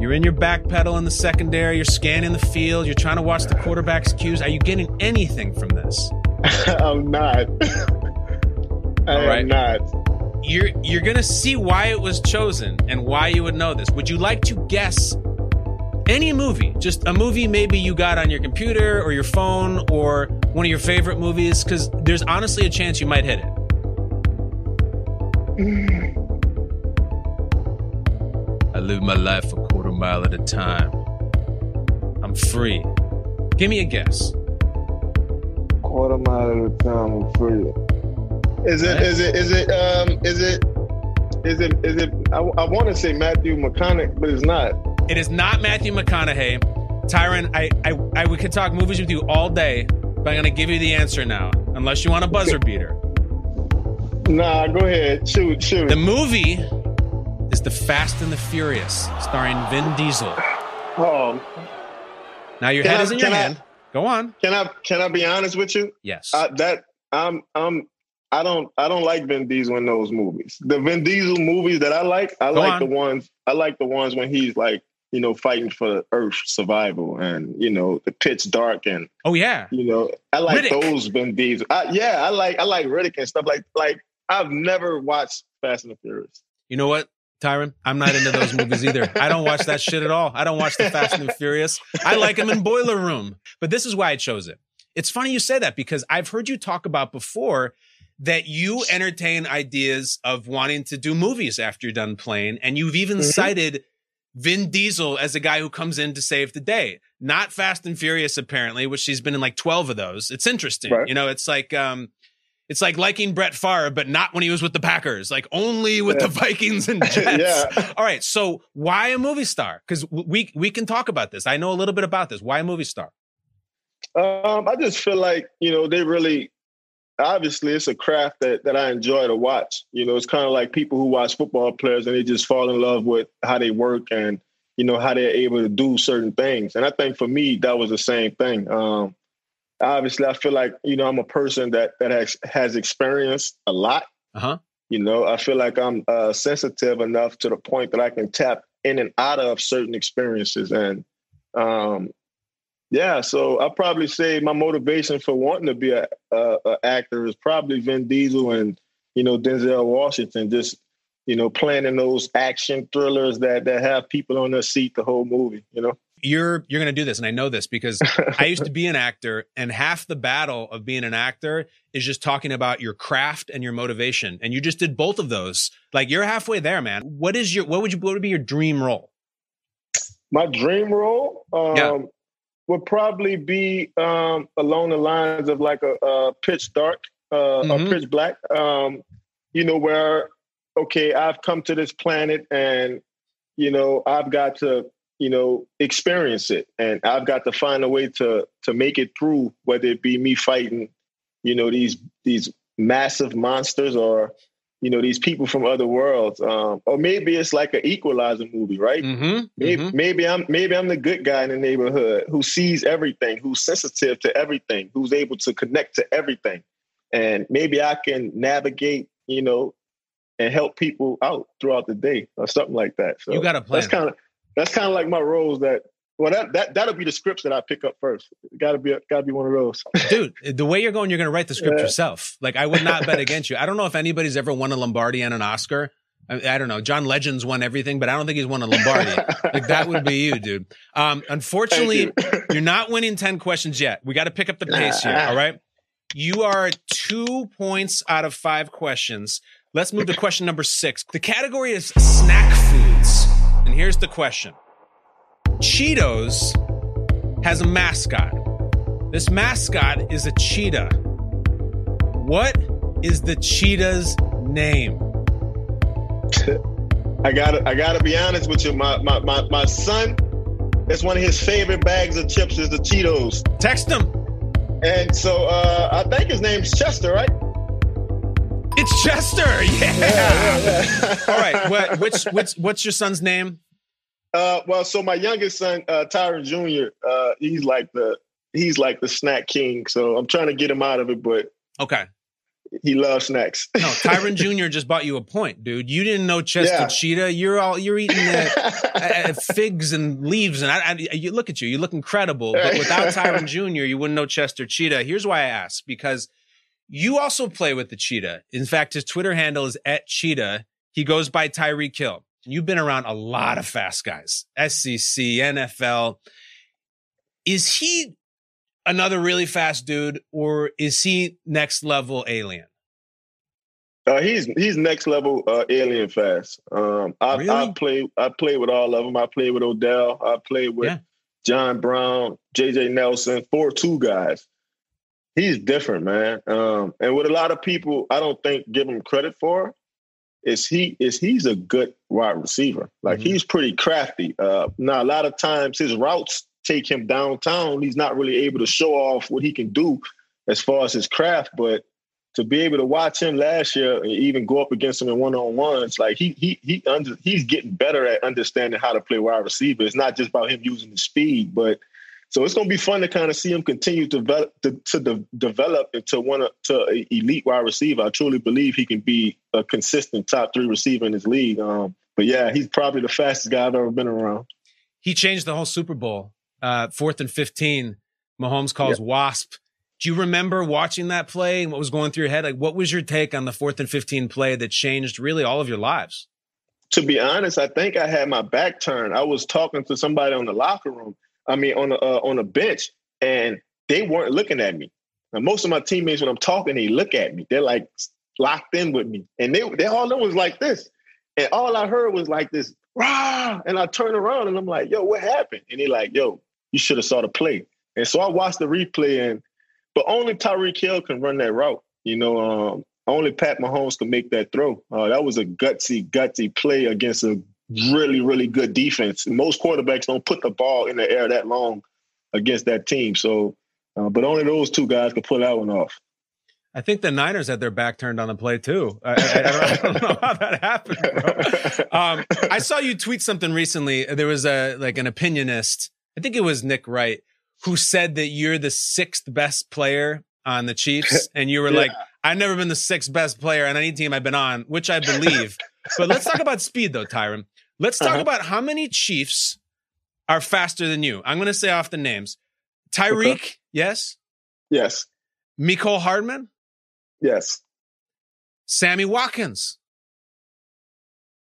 You're in your back pedal in the secondary. You're scanning the field. You're trying to watch the quarterback's cues. Are you getting anything from this? I'm not. I All right. am not. You're you're gonna see why it was chosen and why you would know this. Would you like to guess any movie? Just a movie maybe you got on your computer or your phone or one of your favorite movies? Because there's honestly a chance you might hit it. I live my life a quarter mile at a time. I'm free. Give me a guess. Quarter mile at a time, I'm free. Is it, is it, is it, um, is it, is it, is it, I, I want to say Matthew McConaughey, but it's not. It is not Matthew McConaughey. Tyrann, I, I, I, we could talk movies with you all day, but I'm going to give you the answer now, unless you want a buzzer beater. Nah, go ahead. Shoot, shoot. The movie is The Fast and the Furious, starring Vin Diesel. Oh. Now your head is in your hand. Go on. Can I can I be honest with you? Yes. Uh, that I'm I'm I don't I don't like Vin Diesel in those movies. The Vin Diesel movies that I like, I like the ones I like the ones when he's like, you know, fighting for Earth survival and, you know, the pitch dark and oh yeah, you know, I like those Vin Diesel. I, yeah, I like I like Ridick and stuff like like I've never watched Fast and the Furious. You know what? Tyrann, I'm not into those movies either. I don't watch that shit at all. I don't watch The Fast and the Furious. I like them in Boiler Room. But this is why I chose it. It's funny you say that because I've heard you talk about before that you entertain ideas of wanting to do movies after you're done playing. And you've even mm-hmm. cited Vin Diesel as a guy who comes in to save the day. Not Fast and Furious, apparently, which he's been in like twelve of those. It's interesting. Right. You know, it's like... um It's like liking Brett Favre, but not when he was with the Packers, like only with yeah. the Vikings and Jets. yeah. All right. So why a movie star? Because we we can talk about this. I know a little bit about this. Why a movie star? Um, I just feel like, you know, they really, obviously it's a craft that, that I enjoy to watch. You know, it's kind of like people who watch football players and they just fall in love with how they work and, you know, how they're able to do certain things. And I think for me, that was the same thing. Um, Obviously, I feel like, you know, I'm a person that that has, has experienced a lot. Uh-huh. You know, I feel like I'm uh, sensitive enough to the point that I can tap in and out of certain experiences. And, um, yeah, so I'll probably say my motivation for wanting to be a, a, a actor is probably Vin Diesel and, you know, Denzel Washington, just, you know, playing in those action thrillers that, that have people on their seat the whole movie, you know. You're you're going to do this, and I know this because I used to be an actor, and half the battle of being an actor is just talking about your craft and your motivation. And you just did both of those. Like, you're halfway there, man. What is your what would you what would be your dream role? My dream role um, yeah. would probably be um, along the lines of like a, a pitch dark, uh, mm-hmm. a pitch black. Um, you know, where okay, I've come to this planet, and you know, I've got to. you know, experience it. And I've got to find a way to to make it through, whether it be me fighting, you know, these these massive monsters or, you know, these people from other worlds. Um, or maybe it's like an Equalizer movie, right? Mm-hmm, maybe, mm-hmm. maybe I'm maybe I'm the good guy in the neighborhood who sees everything, who's sensitive to everything, who's able to connect to everything. And maybe I can navigate, you know, and help people out throughout the day or something like that. So you got a plan. That's kind of That's kind of like my roles that, well, that, that, that'll be the scripts that I pick up first. Gotta be, gotta be one of those. Dude, the way you're going, you're going to write the script yeah. yourself. Like, I would not bet against you. I don't know if anybody's ever won a Lombardi and an Oscar. I, I don't know. John Legend's won everything, but I don't think he's won a Lombardi. Like, that would be you, dude. Um, unfortunately, you. You're not winning ten questions yet. We got to pick up the pace nah. here. All right. You are two points out of five questions. Let's move to question number six. The category is snack food. And here's the question. Cheetos has a mascot. This mascot is a cheetah. What is the cheetah's name? I gotta, I gotta be honest with you. My, my, my, my son, it's one of his favorite bags of chips is the Cheetos. Text him. And so uh, I think his name's Chester, right? It's Chester. Yeah. yeah, yeah, yeah. All right. What, which, which, what's your son's name? Uh, well, so my youngest son, uh, Tyrann Junior, uh, he's like the he's like the snack king. So I'm trying to get him out of it, but okay, he loves snacks. No, Tyrann Junior just bought you a point, dude. You didn't know Chester yeah. Cheetah. You're all you're eating uh, uh, figs and leaves, and I, I, you look at you. You look incredible, but without Tyrann Junior, you wouldn't know Chester Cheetah. Here's why I ask, because you also play with the cheetah. In fact, his Twitter handle is at Cheetah. He goes by Tyreek Hill. You've been around a lot of fast guys, S E C, N F L. Is he another really fast dude, or is he next level alien? Uh, he's he's next level uh, alien fast. Um, I, really? I play I play with all of them. I play with Odell. I play with yeah. John Brown, J J Nelson, four two guys. He's different, man. Um, and what a lot of people, I don't think, give him credit for is he is he's a good wide receiver. Like, mm-hmm. he's pretty crafty. Uh, now, a lot of times his routes take him downtown. He's not really able to show off what he can do as far as his craft, but to be able to watch him last year and even go up against him in one-on-ones, like he he he under, he's getting better at understanding how to play wide receiver. It's not just about him using the speed, but so it's going to be fun to kind of see him continue to develop, to, to de- develop into one of, to an elite wide receiver. I truly believe he can be a consistent top three receiver in his league. Um, but yeah, he's probably the fastest guy I've ever been around. He changed the whole Super Bowl. Uh, fourth and fifteen, Mahomes calls yeah. Wasp. Do you remember watching that play and what was going through your head? Like, what was your take on the fourth and fifteen play that changed really all of your lives? To be honest, I think I had my back turned. I was talking to somebody on the locker room. I mean, on a uh, on a bench, and they weren't looking at me. And most of my teammates, when I'm talking, they look at me. They're like locked in with me, and they they all it was like this, and all I heard was like this, rah! And I turn around and I'm like, yo, what happened? And they're like, yo, you should have saw the play. And so I watched the replay, and but only Tyreek Hill can run that route. You know, um, only Pat Mahomes can make that throw. Uh, that was a gutsy, gutsy play against a really, really good defense. Most quarterbacks don't put the ball in the air that long against that team. So, uh, but only those two guys could pull that one off. I think the Niners had their back turned on the play too. I, I, I don't know how that happened, bro. Um, I saw you tweet something recently. There was a like an opinionist, I think it was Nick Wright, who said that you're the sixth best player on the Chiefs, and you were yeah. like, I've never been the sixth best player on any team I've been on, which I believe. But let's talk about speed, though, Tyrann. Let's talk uh-huh. about how many Chiefs are faster than you. I'm going to say off the names. Tyreek, okay. yes? Yes. Mecole Hardman? Yes. Sammy Watkins?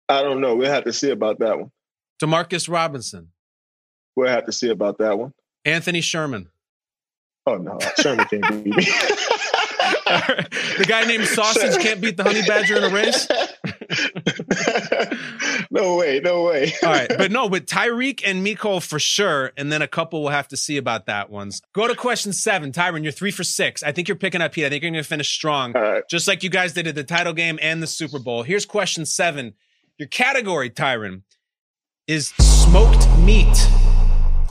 I don't know. We'll have to see about that one. Demarcus Robinson? We'll have to see about that one. Anthony Sherman? Oh, no. Sherman can't beat me. The guy named Sausage can't beat the Honey Badger in a race? No way, no way. All right, but no, but Tyreek and Mecole for sure, and then a couple we'll have to see about that ones. Go to question seven. Tyrann, you're three for six. I think you're picking up heat. I think you're going to finish strong, right, just like you guys did at the title game and the Super Bowl. Here's question seven. Your category, Tyrann, is smoked meat.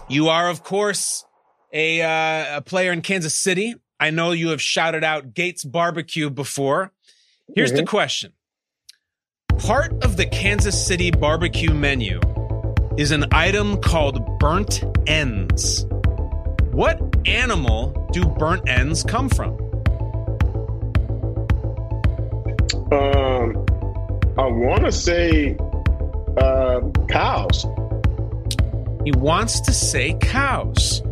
You are, of course, a, uh, a player in Kansas City. I know you have shouted out Gates Barbecue before. Here's mm-hmm. the question. Part of the Kansas City barbecue menu is an item called burnt ends. What animal do burnt ends come from? Um, I want to say uh, cows. He wants to say cows.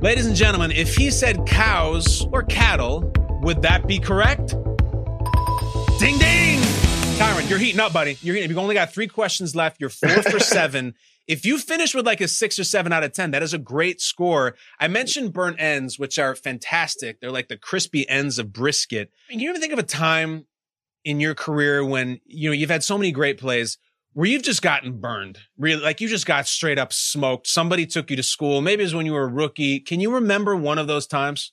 Ladies and gentlemen, if he said cows or cattle, would that be correct? Ding, ding! Tyrann, you're heating up, buddy. You're heating up. You've only got three questions left. You're four for seven. If you finish with like a six or seven out of ten, that is a great score. I mentioned burnt ends, which are fantastic. They're like the crispy ends of brisket. Can you ever think of a time in your career when, you know, you've had so many great plays where you've just gotten burned, really, like you just got straight up smoked. Somebody took you to school. Maybe it was when you were a rookie. Can you remember one of those times?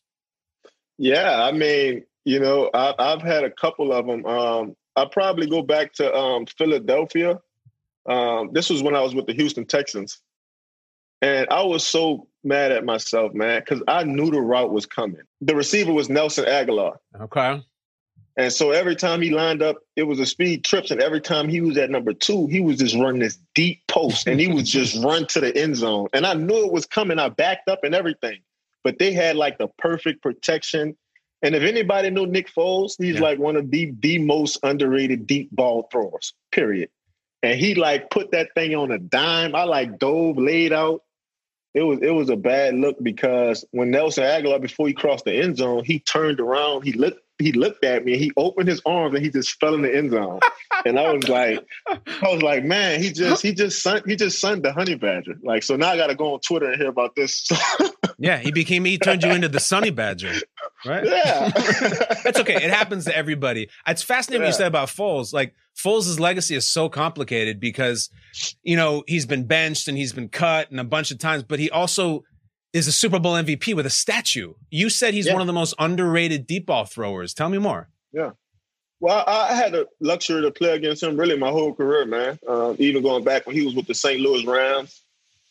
Yeah, I mean, you know, I, I've had a couple of them. Um, I probably go back to um, Philadelphia. Um, this was when I was with the Houston Texans. And I was so mad at myself, man, because I knew the route was coming. The receiver was Nelson Agholor. Okay. And so every time he lined up, it was a speed trips. And every time he was at number two, he was just running this deep post and he would just run to the end zone. And I knew it was coming. I backed up and everything. But they had like the perfect protection. And if anybody knew Nick Foles, he's yeah. like one of the, the most underrated deep ball throwers, period. And he like put that thing on a dime. I like dove, laid out. It was it was a bad look because when Nelson Agholor, before he crossed the end zone, he turned around, he looked he looked at me, and he opened his arms and he just fell in the end zone. And I was like, I was like, man, he just he just sun, he just sunned the honey badger. Like, so now I gotta go on Twitter and hear about this. Yeah, he became he turned you into the sunny badger. Right? Yeah. That's okay. It happens to everybody. It's fascinating yeah. what you said about Foles. Like, Foles' legacy is so complicated because, you know, he's been benched and he's been cut and a bunch of times, but he also is a Super Bowl M V P with a statue. You said he's yeah. one of the most underrated deep ball throwers. Tell me more. Yeah. Well, I, I had the luxury to play against him really my whole career, man. Um, even going back when he was with the Saint Louis Rams.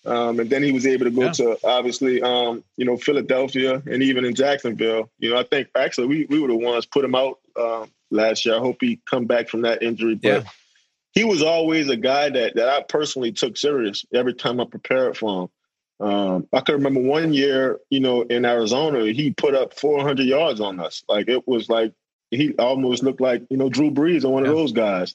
Um, and then he was able to go yeah. to, obviously, um, you know, Philadelphia and even in Jacksonville. You know, I think actually we, we were the ones put him out um, last year. I hope he come back from that injury. But yeah. he was always a guy that, that I personally took serious every time I prepared for him. Um, I could remember one year, you know, in Arizona, he put up four hundred yards on us. Like, it was like he almost looked like, you know, Drew Brees or one yeah. of those guys.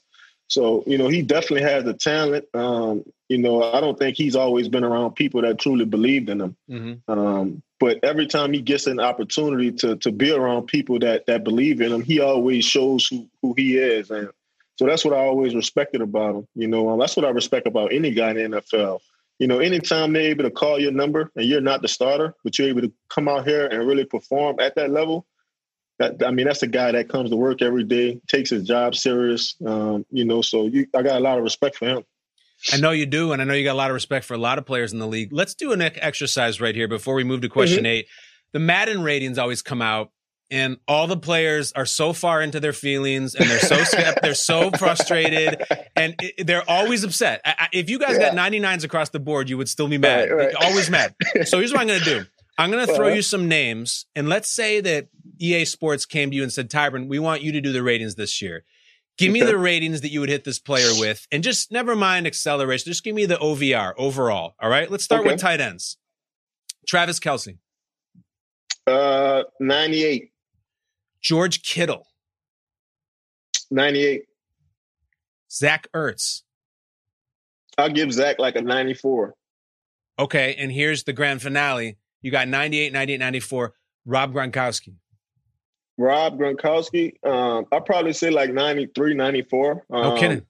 So, you know, he definitely has the talent. Um, you know, I don't think he's always been around people that truly believed in him. Mm-hmm. Um, but every time he gets an opportunity to to be around people that that believe in him, he always shows who, who he is. And so that's what I always respected about him. You know, um, that's what I respect about any guy in the N F L. You know, anytime they're able to call your number and you're not the starter, but you're able to come out here and really perform at that level. I mean, that's a guy that comes to work every day, takes his job serious, um, you know, so you, I got a lot of respect for him. I know you do, and I know you got a lot of respect for a lot of players in the league. Let's do an exercise right here before we move to question mm-hmm. eight. The Madden ratings always come out, and all the players are so far into their feelings, and they're so scared, they're so frustrated, and it, they're always upset. I, I, if you guys yeah. got ninety-nines across the board, you would still be mad, right, right. always mad. So here's what I'm going to do. I'm going to throw you some names, and let's say that E A Sports came to you and said, Tyrann, we want you to do the ratings this year. Give me the ratings that you would hit this player with, and just never mind acceleration. Just give me the O V R, overall, all right? Let's start okay. with tight ends. Travis Kelce. Uh, ninety-eight. George Kittle. ninety-eight. Zach Ertz. I'll give Zach like a ninety-four. Okay, and here's the grand finale. You got ninety-eight, ninety-eight, ninety-four. Rob Gronkowski. Rob Gronkowski, um, I'd probably say like ninety-three, ninety-four. Um, no kidding.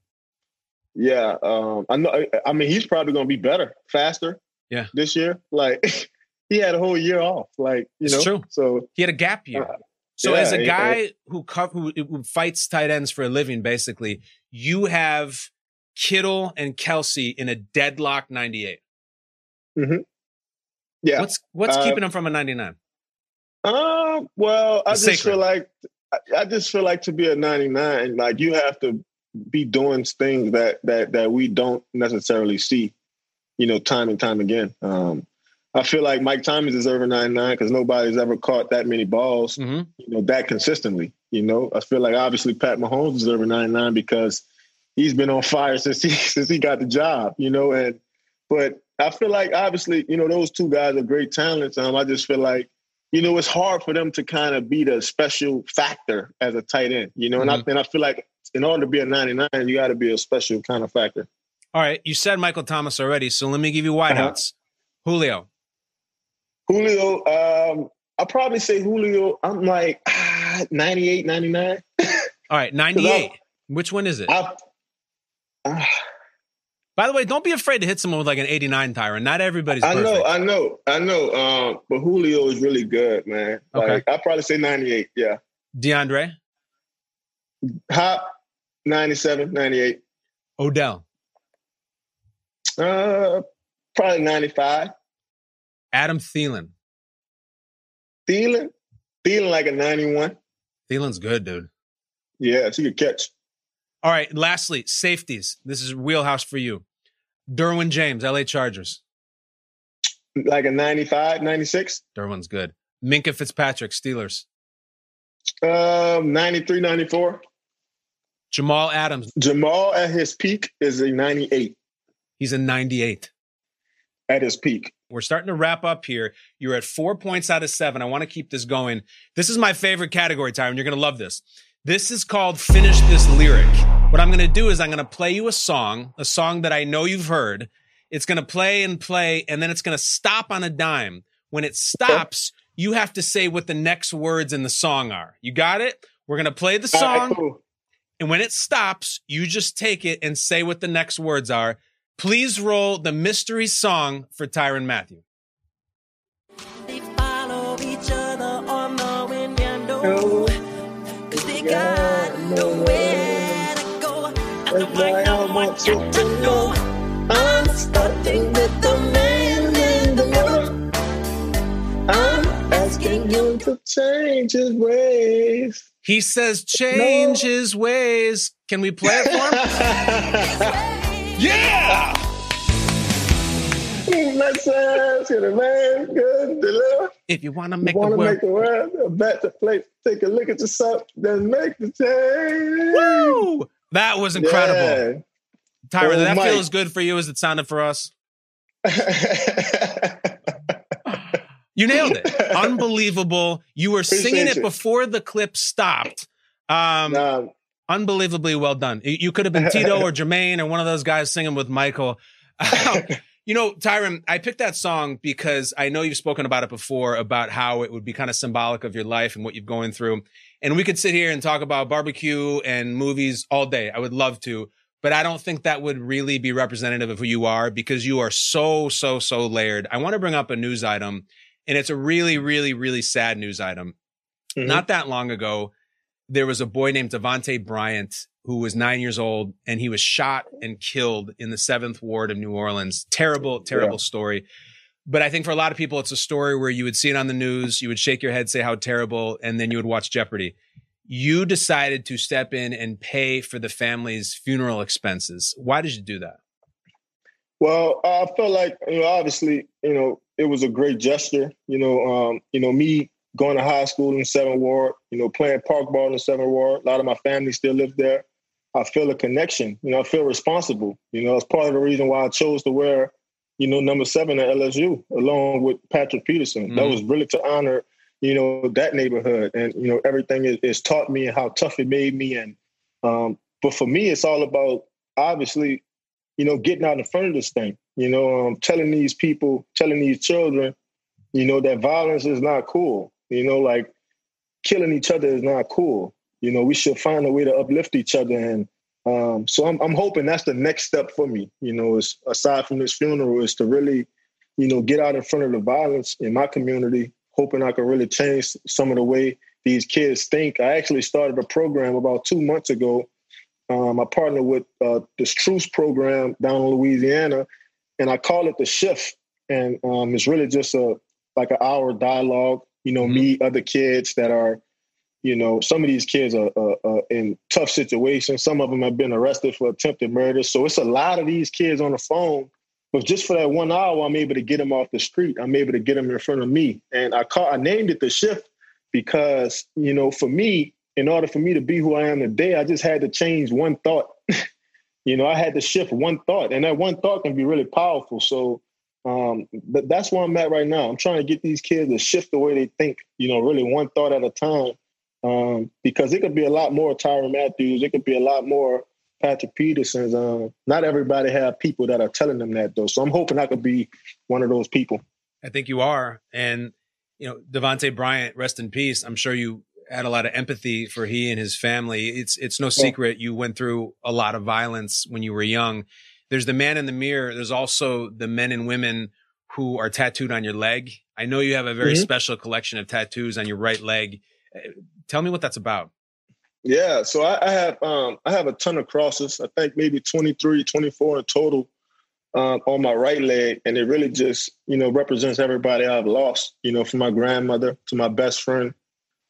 Yeah. Um, I know. I mean, he's probably going to be better, faster yeah. this year. Like, he had a whole year off. Like, you it's know. True. So he had a gap year. Uh, so yeah, as a guy it, it, who, who who fights tight ends for a living, basically, you have Kittle and Kelce in a deadlock ninety-eight. Mm-hmm. Yeah. What's what's uh, keeping him from a ninety-nine? Um. Uh, well, I it's just sacred. feel like I, I just feel like to be a ninety-nine, like you have to be doing things that that that we don't necessarily see, you know, time and time again. Um, I feel like Mike Thomas is over ninety-nine because nobody's ever caught that many balls, mm-hmm. you know, that consistently. You know, I feel like obviously Pat Mahomes is over ninety-nine because he's been on fire since he since he got the job. You know, and but. I feel like, obviously, you know, those two guys are great talents. Um, I just feel like, you know, it's hard for them to kind of be the special factor as a tight end, you know, and, mm-hmm. I, and I feel like in order to be a ninety-nine, you got to be a special kind of factor. All right. You said Michael Thomas already, so let me give you wideouts. Uh-huh. Julio. Julio, um, I'll probably say Julio, I'm like ah, ninety-eight, ninety-nine. All right, ninety-eight. Which one is it? I, uh, By the way, don't be afraid to hit someone with like an eighty-nine, Tyrann. Not everybody's perfect. I know, I know, I know. Um, but Julio is really good, man. Okay. Like, I'd probably say ninety-eight, yeah. DeAndre? Hop, ninety-seven, ninety-eight. Odell? Uh, probably ninety-five. Adam Thielen. Thielen? Thielen like a ninety-one. Thielen's good, dude. Yeah, it's a good catch. All right, lastly, safeties. This is wheelhouse for you. Derwin James, L A Chargers. Like a ninety-five, ninety-six. Derwin's good. Minkah Fitzpatrick, Steelers. Um, ninety-three, ninety-four. Jamal Adams. Jamal at his peak is a ninety-eight. He's a ninety-eight. At his peak. We're starting to wrap up here. You're at four points out of seven. I want to keep this going. This is my favorite category, Tyrann. You're going to love this. This is called Finish This Lyric. What I'm going to do is I'm going to play you a song, a song that I know you've heard. It's going to play and play, and then it's going to stop on a dime. When it stops, you have to say what the next words in the song are. You got it? We're going to play the song. And when it stops, you just take it and say what the next words are. Please roll the mystery song for Tyrann Mathieu. They follow each other on the window. Cause they got nowhere to go. And the way I want to know, I'm starting with the man in the middle. I'm asking him to change his ways. He says, change his ways. Can we play it for him? Yeah! If you want to make, make the world a better place, take a look at yourself, then make the change. Woo! That was incredible. Yeah. Tyrann, oh, did that Mike. feel as good for you as it sounded for us? You nailed it. Unbelievable. You were Appreciate singing it you. before the clip stopped. Um... um Unbelievably well done. You could have been Tito or Jermaine or one of those guys singing with Michael. You know, Tyrann, I picked that song because I know you've spoken about it before, about how it would be kind of symbolic of your life and what you've going through. And we could sit here and talk about barbecue and movies all day. I would love to, but I don't think that would really be representative of who you are because you are so, so, so layered. I want to bring up a news item, and it's a really, really, really sad news item. Mm-hmm. Not that long ago, there was a boy named Devontae Bryant who was nine years old, and he was shot and killed in the Seventh Ward of New Orleans. Terrible, terrible yeah. story. But I think for a lot of people, it's a story where you would see it on the news, you would shake your head, say how terrible, and then you would watch Jeopardy. You decided to step in and pay for the family's funeral expenses. Why did you do that? Well, I felt like, you know, obviously, you know, it was a great gesture. You know, um, you know, me, going to high school in Seventh Ward, you know, playing park ball in Seventh Ward. A lot of my family still live there. I feel a connection. You know, I feel responsible. You know, it's part of the reason why I chose to wear, you know, number seven at L S U, along with Patrick Peterson. Mm-hmm. That was really to honor, you know, that neighborhood. And, you know, everything it, it's taught me and how tough it made me. And, um, but for me, it's all about, obviously, you know, getting out in front of this thing. You know, um, telling these people, telling these children, you know, that violence is not cool. You know, like, killing each other is not cool. You know, we should find a way to uplift each other. And um, so I'm, I'm hoping that's the next step for me, you know, is, aside from this funeral, is to really, you know, get out in front of the violence in my community, hoping I can really change some of the way these kids think. I actually started a program about two months ago. Um, I partnered with uh, this Truce program down in Louisiana, and I call it The Shift. And um, it's really just a like an hour dialogue. You know, mm-hmm. me, other kids that are, you know, some of these kids are, are, are in tough situations. Some of them have been arrested for attempted murder. So it's a lot of these kids on the phone. But just for that one hour, I'm able to get them off the street. I'm able to get them in front of me. And I call, I named it The Shift because, you know, for me, in order for me to be who I am today, I just had to change one thought. You know, I had to shift one thought. And that one thought can be really powerful. So Um, but that's where I'm at right now. I'm trying to get these kids to shift the way they think, you know, really one thought at a time, um, because it could be a lot more Tyrann Mathieu. It could be a lot more Patrick Petersons. Um, not everybody have people that are telling them that, though. So I'm hoping I could be one of those people. I think you are. And, you know, Devontae Bryant, rest in peace. I'm sure you had a lot of empathy for he and his family. It's, it's no secret you went through a lot of violence when you were young. There's the man in the mirror. There's also the men and women who are tattooed on your leg. I know you have a very mm-hmm. special collection of tattoos on your right leg. Tell me what that's about. Yeah, so I, I have um, I have a ton of crosses. I think maybe twenty-three, twenty-four in total. um, on my right leg. And it really just, you know, represents everybody I've lost, you know, from my grandmother to my best friend.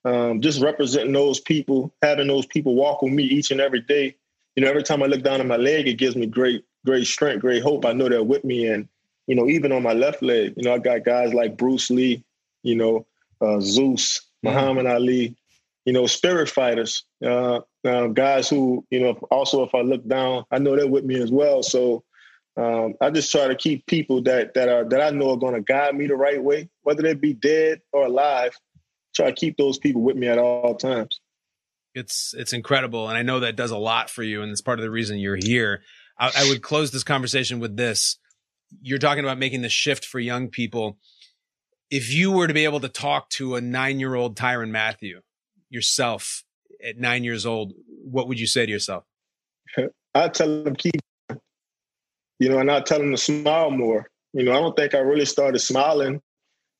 Um, just representing those people, having those people walk with me each and every day. You know, every time I look down at my leg, it gives me great, great strength, great hope. I know they're with me. And, you know, even on my left leg, you know, I got guys like Bruce Lee, you know, uh, Zeus, Muhammad mm-hmm. Ali, you know, spirit fighters, uh, uh, guys who, you know, also if I look down, I know they're with me as well. So um, I just try to keep people that that are that I know are going to guide me the right way, whether they be dead or alive. Try to keep those people with me at all times. It's it's incredible. And I know that does a lot for you. And it's part of the reason you're here. I, I would close this conversation with this. You're talking about making the shift for young people. If you were to be able to talk to a nine-year-old Tyrann Mathieu yourself at nine years old, what would you say to yourself? I tell them keep, you know, and I tell them to smile more. You know, I don't think I really started smiling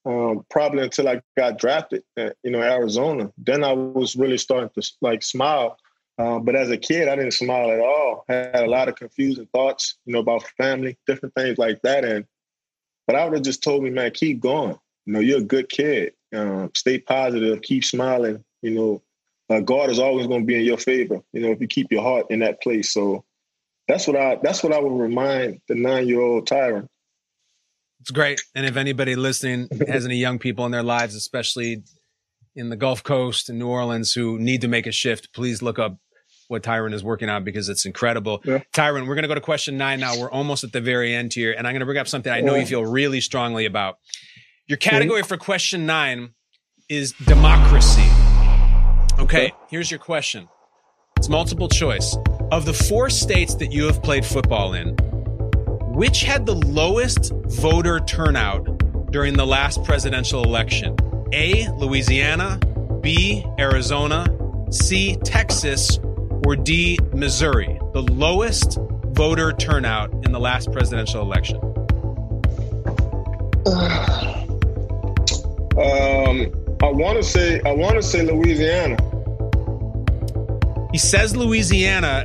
Um, probably until I got drafted, at, you know, Arizona. Then I was really starting to like smile. Uh, but as a kid, I didn't smile at all. I had a lot of confusing thoughts, you know, about family, different things like that. And but I would have just told me, man, keep going. You know, you're a good kid. Um, stay positive. Keep smiling. You know, uh, God is always going to be in your favor. You know, if you keep your heart in that place. So that's what I that's what I would remind the nine-year-old Tyrann. It's great. And if anybody listening has any young people in their lives, especially in the Gulf Coast and New Orleans, who need to make a shift, please look up what Tyrann is working on because it's incredible. Yeah. Tyrann, we're going to go to question nine now. We're almost at the very end here. And I'm going to bring up something I know you feel really strongly about. Your category for question nine is democracy. Okay, here's your question. It's multiple choice. Of the four states that you have played football in, which had the lowest voter turnout during the last presidential election? A, Louisiana, B, Arizona, C, Texas, or D, Missouri? The lowest voter turnout in the last presidential election. Um, I want to say, I want to say Louisiana. He says Louisiana.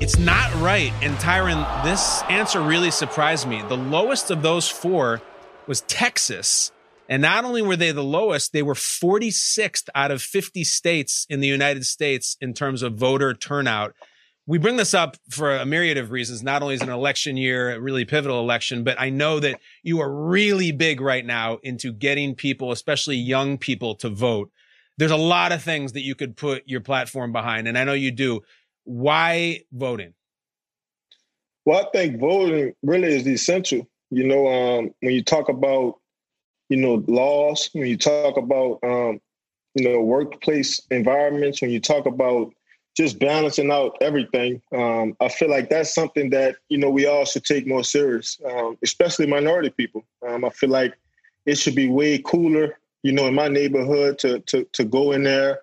It's not right. And Tyrann, this answer really surprised me. The lowest of those four was Texas. And not only were they the lowest, they were forty-sixth out of fifty states in the United States in terms of voter turnout. We bring this up for a myriad of reasons. Not only is it an election year, a really pivotal election, but I know that you are really big right now into getting people, especially young people, to vote. There's a lot of things that you could put your platform behind, and I know you do. Why voting? Well, I think voting really is essential. You know, um, when you talk about, you know, laws, when you talk about, um, you know, workplace environments, when you talk about just balancing out everything, um, I feel like that's something that, you know, we all should take more serious, um, especially minority people. Um, I feel like it should be way cooler, you know, in my neighborhood to to to go in there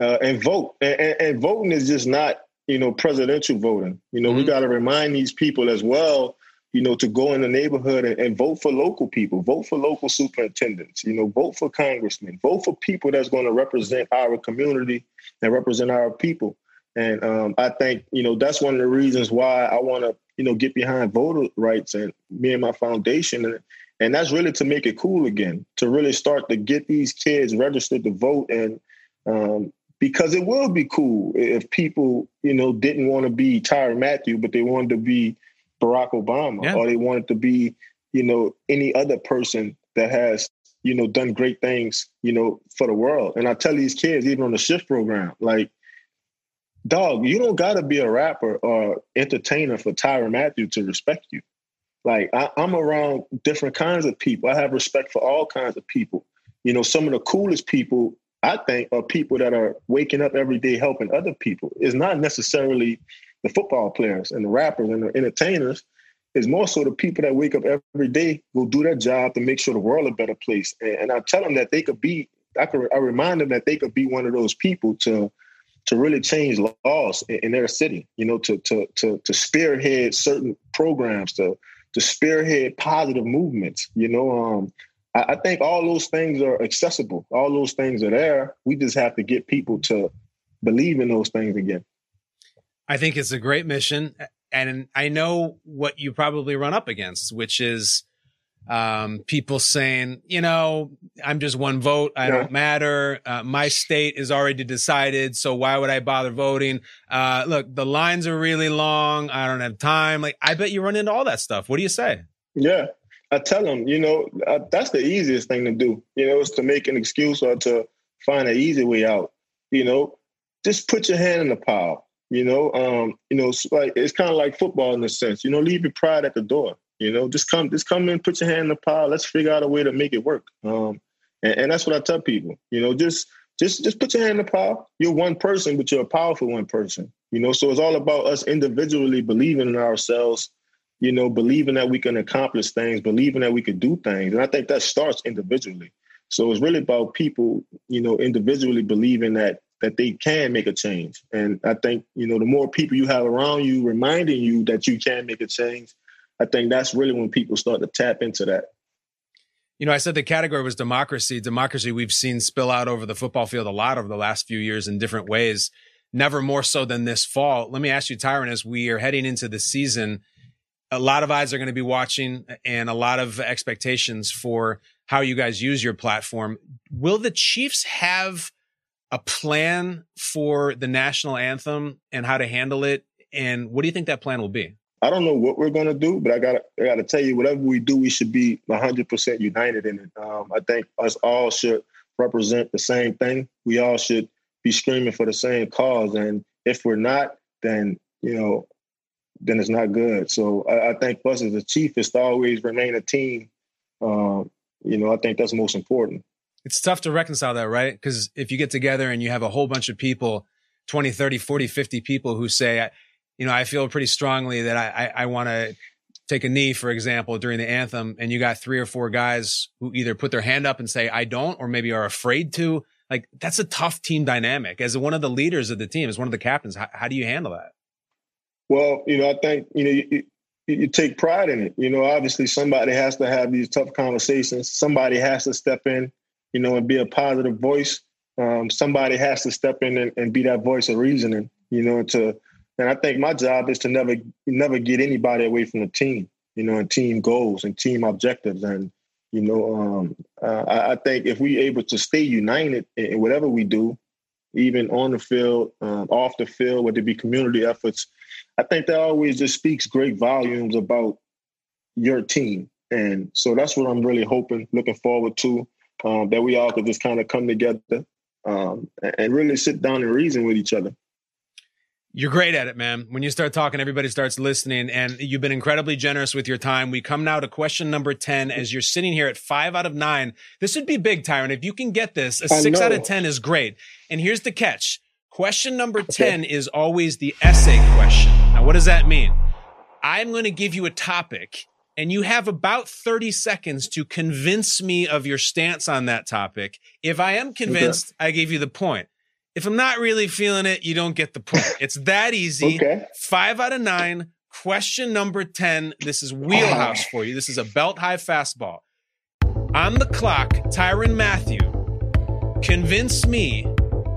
uh, and vote. And, and, and voting is just not, you know, presidential voting. You know, mm-hmm. we got to remind these people as well, you know, to go in the neighborhood and, and vote for local people, vote for local superintendents, you know, vote for congressmen, vote for people that's going to represent our community and represent our people. And um, I think, you know, that's one of the reasons why I want to, you know, get behind voter rights and me and my foundation. And, and that's really to make it cool again, to really start to get these kids registered to vote. And, um, because it will be cool if people, you know, didn't want to be Tyrann Mathieu, but they wanted to be Barack Obama, yeah. or they wanted to be, you know, any other person that has, you know, done great things, you know, for the world. And I tell these kids, even on the Shift program, like, dog, you don't got to be a rapper or entertainer for Tyrann Mathieu to respect you. Like, I, I'm around different kinds of people. I have respect for all kinds of people. You know, some of the coolest people, I think, are people that are waking up every day helping other people. It's not necessarily the football players and the rappers and the entertainers. It's more so the people that wake up every day will do their job to make sure the world a better place. And, and I tell them that they could be, I, could, I remind them that they could be one of those people to to really change laws in, in their city, you know, to to to to spearhead certain programs, to to spearhead positive movements, you know, um, I think all those things are accessible. All those things are there. We just have to get people to believe in those things again. I think it's a great mission. and I know what you probably run up against, which is um, people saying, you know, I'm just one vote. I yeah. don't matter. Uh, my state is already decided. So why would I bother voting? Uh, look, the lines are really long. I don't have time. Like, I bet you run into all that stuff. What do you say? Yeah. I tell them, you know, uh, that's the easiest thing to do, you know, is to make an excuse or to find an easy way out. You know, just put your hand in the pile, you know, um, you know, it's, like, it's kind of like football in a sense, you know, leave your pride at the door, you know, just come, just come in, put your hand in the pile. Let's figure out a way to make it work. Um, and, and that's what I tell people, you know, just, just, just put your hand in the pile. You're one person, but you're a powerful one person, you know, so it's all about us individually believing in ourselves, you know, believing that we can accomplish things, believing that we can do things. And I think that starts individually. So it's really about people, you know, individually believing that that they can make a change. And I think, you know, the more people you have around you reminding you that you can make a change, I think that's really when people start to tap into that. You know, I said the category was democracy. Democracy we've seen spill out over the football field a lot over the last few years in different ways, never more so than this fall. Let me ask you, Tyrann, as we are heading into the season, a lot of eyes are going to be watching and a lot of expectations for how you guys use your platform. Will the Chiefs have a plan for the national anthem and how to handle it? And what do you think that plan will be? I don't know what we're going to do, but I got I got to tell you, whatever we do, we should be one hundred percent united in it. Um, I think us all should represent the same thing. We all should be screaming for the same cause. And if we're not, then, you know, then it's not good. So I, I think for us as a Chief is to always remain a team. Um, you know, I think that's most important. It's tough to reconcile that, right? Because if you get together and you have a whole bunch of people, twenty, thirty, forty, fifty people who say, you know, I feel pretty strongly that I, I, I want to take a knee, for example, during the anthem. And you got three or four guys who either put their hand up and say, I don't, or maybe are afraid to. Like, that's a tough team dynamic. As one of the leaders of the team, as one of the captains, how, how do you handle that? Well, you know, I think, you know, you, you take pride in it. You know, obviously somebody has to have these tough conversations. Somebody has to step in, you know, and be a positive voice. Um, somebody has to step in and, and be that voice of reasoning, you know, and to, and I think my job is to never, never get anybody away from the team, you know, and team goals and team objectives. And, you know, um, uh, I, I think if we're able to stay united in whatever we do, even on the field, um, off the field, whether it be community efforts, I think that always just speaks great volumes about your team. And so that's what I'm really hoping, looking forward to, um, that we all could just kind of come together um, and really sit down and reason with each other. You're great at it, man. When you start talking, everybody starts listening, and you've been incredibly generous with your time. We come now to question number ten. As you're sitting here at five out of nine, this would be big, Tyrann. If you can get this, a six out of ten is great. And here's the catch. Question number okay. ten is always the essay question. Now, what does that mean? I'm going to give you a topic, and you have about thirty seconds to convince me of your stance on that topic. If I am convinced, okay. I gave you the point. If I'm not really feeling it, you don't get the point. It's that easy. Okay. Five out of nine. Question number ten. This is wheelhouse for you. This is a belt-high fastball. On the clock, Tyrann Mathieu, convince me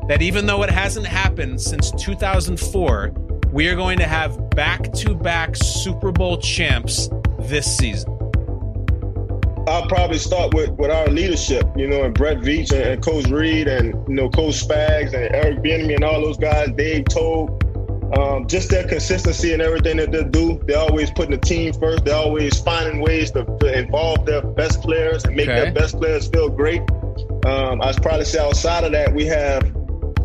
that even though it hasn't happened since two thousand four, we are going to have back-to-back Super Bowl champs this season. I'll probably start with, with our leadership, you know, and Brett Veach and, and Coach Reed and, you know, Coach Spags and Eric Bieniemy and all those guys, Dave Told, um, just their consistency and everything that they do. They're always putting the team first. They're always finding ways to, to involve their best players and make okay. their best players feel great. Um, I'd probably say outside of that, we have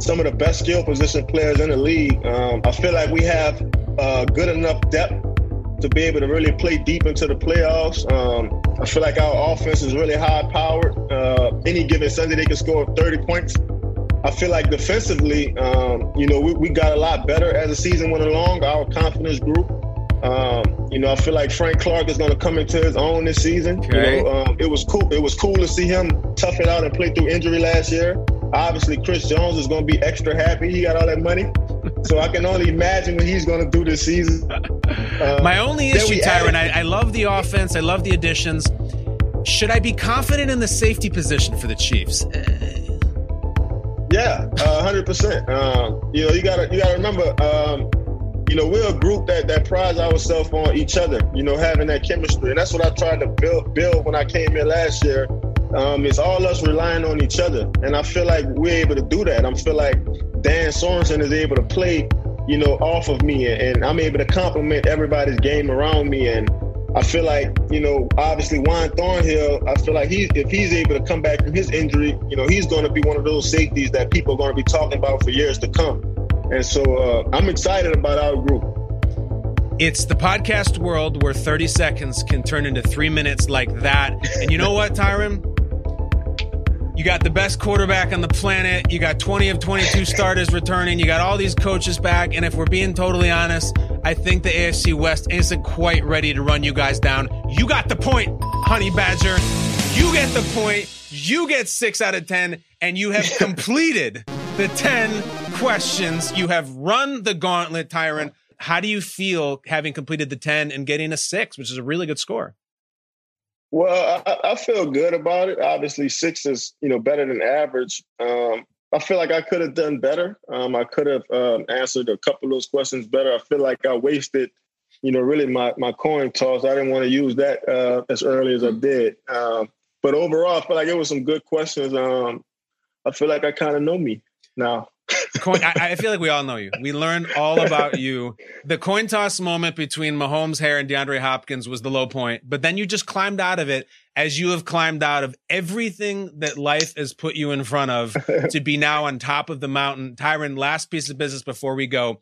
some of the best skill position players in the league. Um, I feel like we have uh, good enough depth to be able to really play deep into the playoffs. Um, I feel like our offense is really high powered. Uh, any given Sunday, they can score thirty points. I feel like defensively, um, you know, we, we got a lot better as the season went along, our confidence grew. Um, you know, I feel like Frank Clark is going to come into his own this season. Okay. You know, um, it was cool. It was cool to see him tough it out and play through injury last year. Obviously, Chris Jones is going to be extra happy. He got all that money. So I can only imagine what he's going to do this season. Um, My only issue, Tyrann, added- I, I love the offense. I love the additions. Should I be confident in the safety position for the Chiefs? Yeah, uh, one hundred percent. Um, you know, you got to you got to remember, um, you know, we're a group that, that prides ourselves on each other, you know, having that chemistry. And that's what I tried to build build when I came here last year. Um, it's all us relying on each other. And I feel like we're able to do that. I feel like Dan Sorensen is able to play, you know, off of me, and, and I'm able to complement everybody's game around me. And I feel like, you know, obviously Juan Thornhill, I feel like he, if he's able to come back from his injury, you know, he's going to be one of those safeties that people are going to be talking about for years to come. And so uh, I'm excited about our group. It's the podcast world where thirty seconds can turn into three minutes like that. And you know what, Tyrann? You got the best quarterback on the planet. You got twenty of twenty-two starters returning. You got all these coaches back. And if we're being totally honest, I think the A F C West isn't quite ready to run you guys down. You got the point, Honey Badger. You get the point. You get six out of ten. And you have completed the ten questions. You have run the gauntlet, Tyrann. How do you feel having completed the ten and getting a six, which is a really good score? Well, I, I feel good about it. Obviously, six is, you know, better than average. Um, I feel like I could have done better. Um, I could have um, answered a couple of those questions better. I feel like I wasted, you know, really my, my coin toss. I didn't want to use that uh, as early as I did. Um, but overall, I feel like it was some good questions. Um, I feel like I kind of know me now. Coin, I, I feel like we all know you. We learned all about you. The coin toss moment between Mahomes' hair and DeAndre Hopkins was the low point, but then you just climbed out of it, as you have climbed out of everything that life has put you in front of to be now on top of the mountain. Tyrann, last piece of business before we go.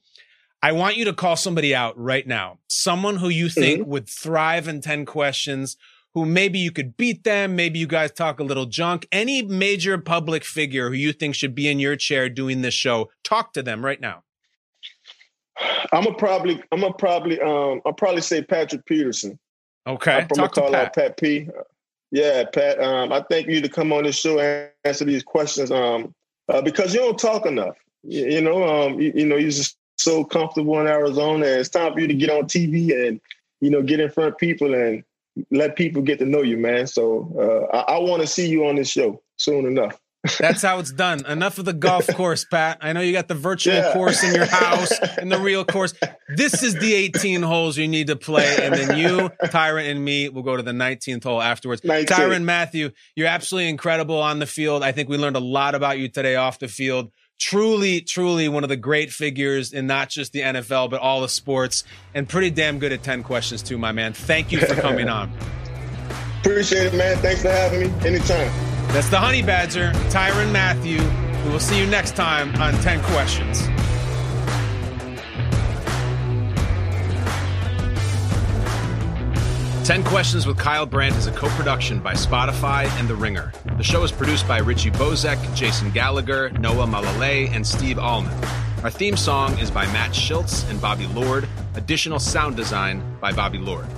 I want you to call somebody out right now, someone who you think mm-hmm. would thrive in ten questions, who maybe you could beat them, maybe you guys talk a little junk, any major public figure who you think should be in your chair doing this show. Talk to them right now. I'm a probably, I'm a probably, um, I'll probably say Patrick Peterson. Okay. I'm gonna call out Pat P. Yeah, Pat. Um, I thank you to come on this show and answer these questions. Um, uh, because you don't talk enough. You, you know, um, you, you know, you're just so comfortable in Arizona. And it's time for you to get on T V and, you know, get in front of people and let people get to know you, man. So uh, I, I want to see you on this show soon enough. That's how it's done. Enough of the golf course, Pat. I know you got the virtual yeah. course in your house and the real course. This is the eighteen holes you need to play. And then you, Tyrann, and me will go to the nineteenth hole afterwards. nineteenth. Tyrann Mathieu, you're absolutely incredible on the field. I think we learned a lot about you today off the field. Truly, truly one of the great figures in not just the N F L, but all the sports, and pretty damn good at ten questions too, my man. Thank you for coming on. Appreciate it, man. Thanks for having me. Anytime. That's the Honey Badger, Tyrann Mathieu. We will see you next time on ten questions. ten questions with Kyle Brandt is a co-production by Spotify and The Ringer. The show is produced by Richie Bozek, Jason Gallagher, Noah Malalay, and Steve Allman. Our theme song is by Matt Schiltz and Bobby Lord. Additional sound design by Bobby Lord.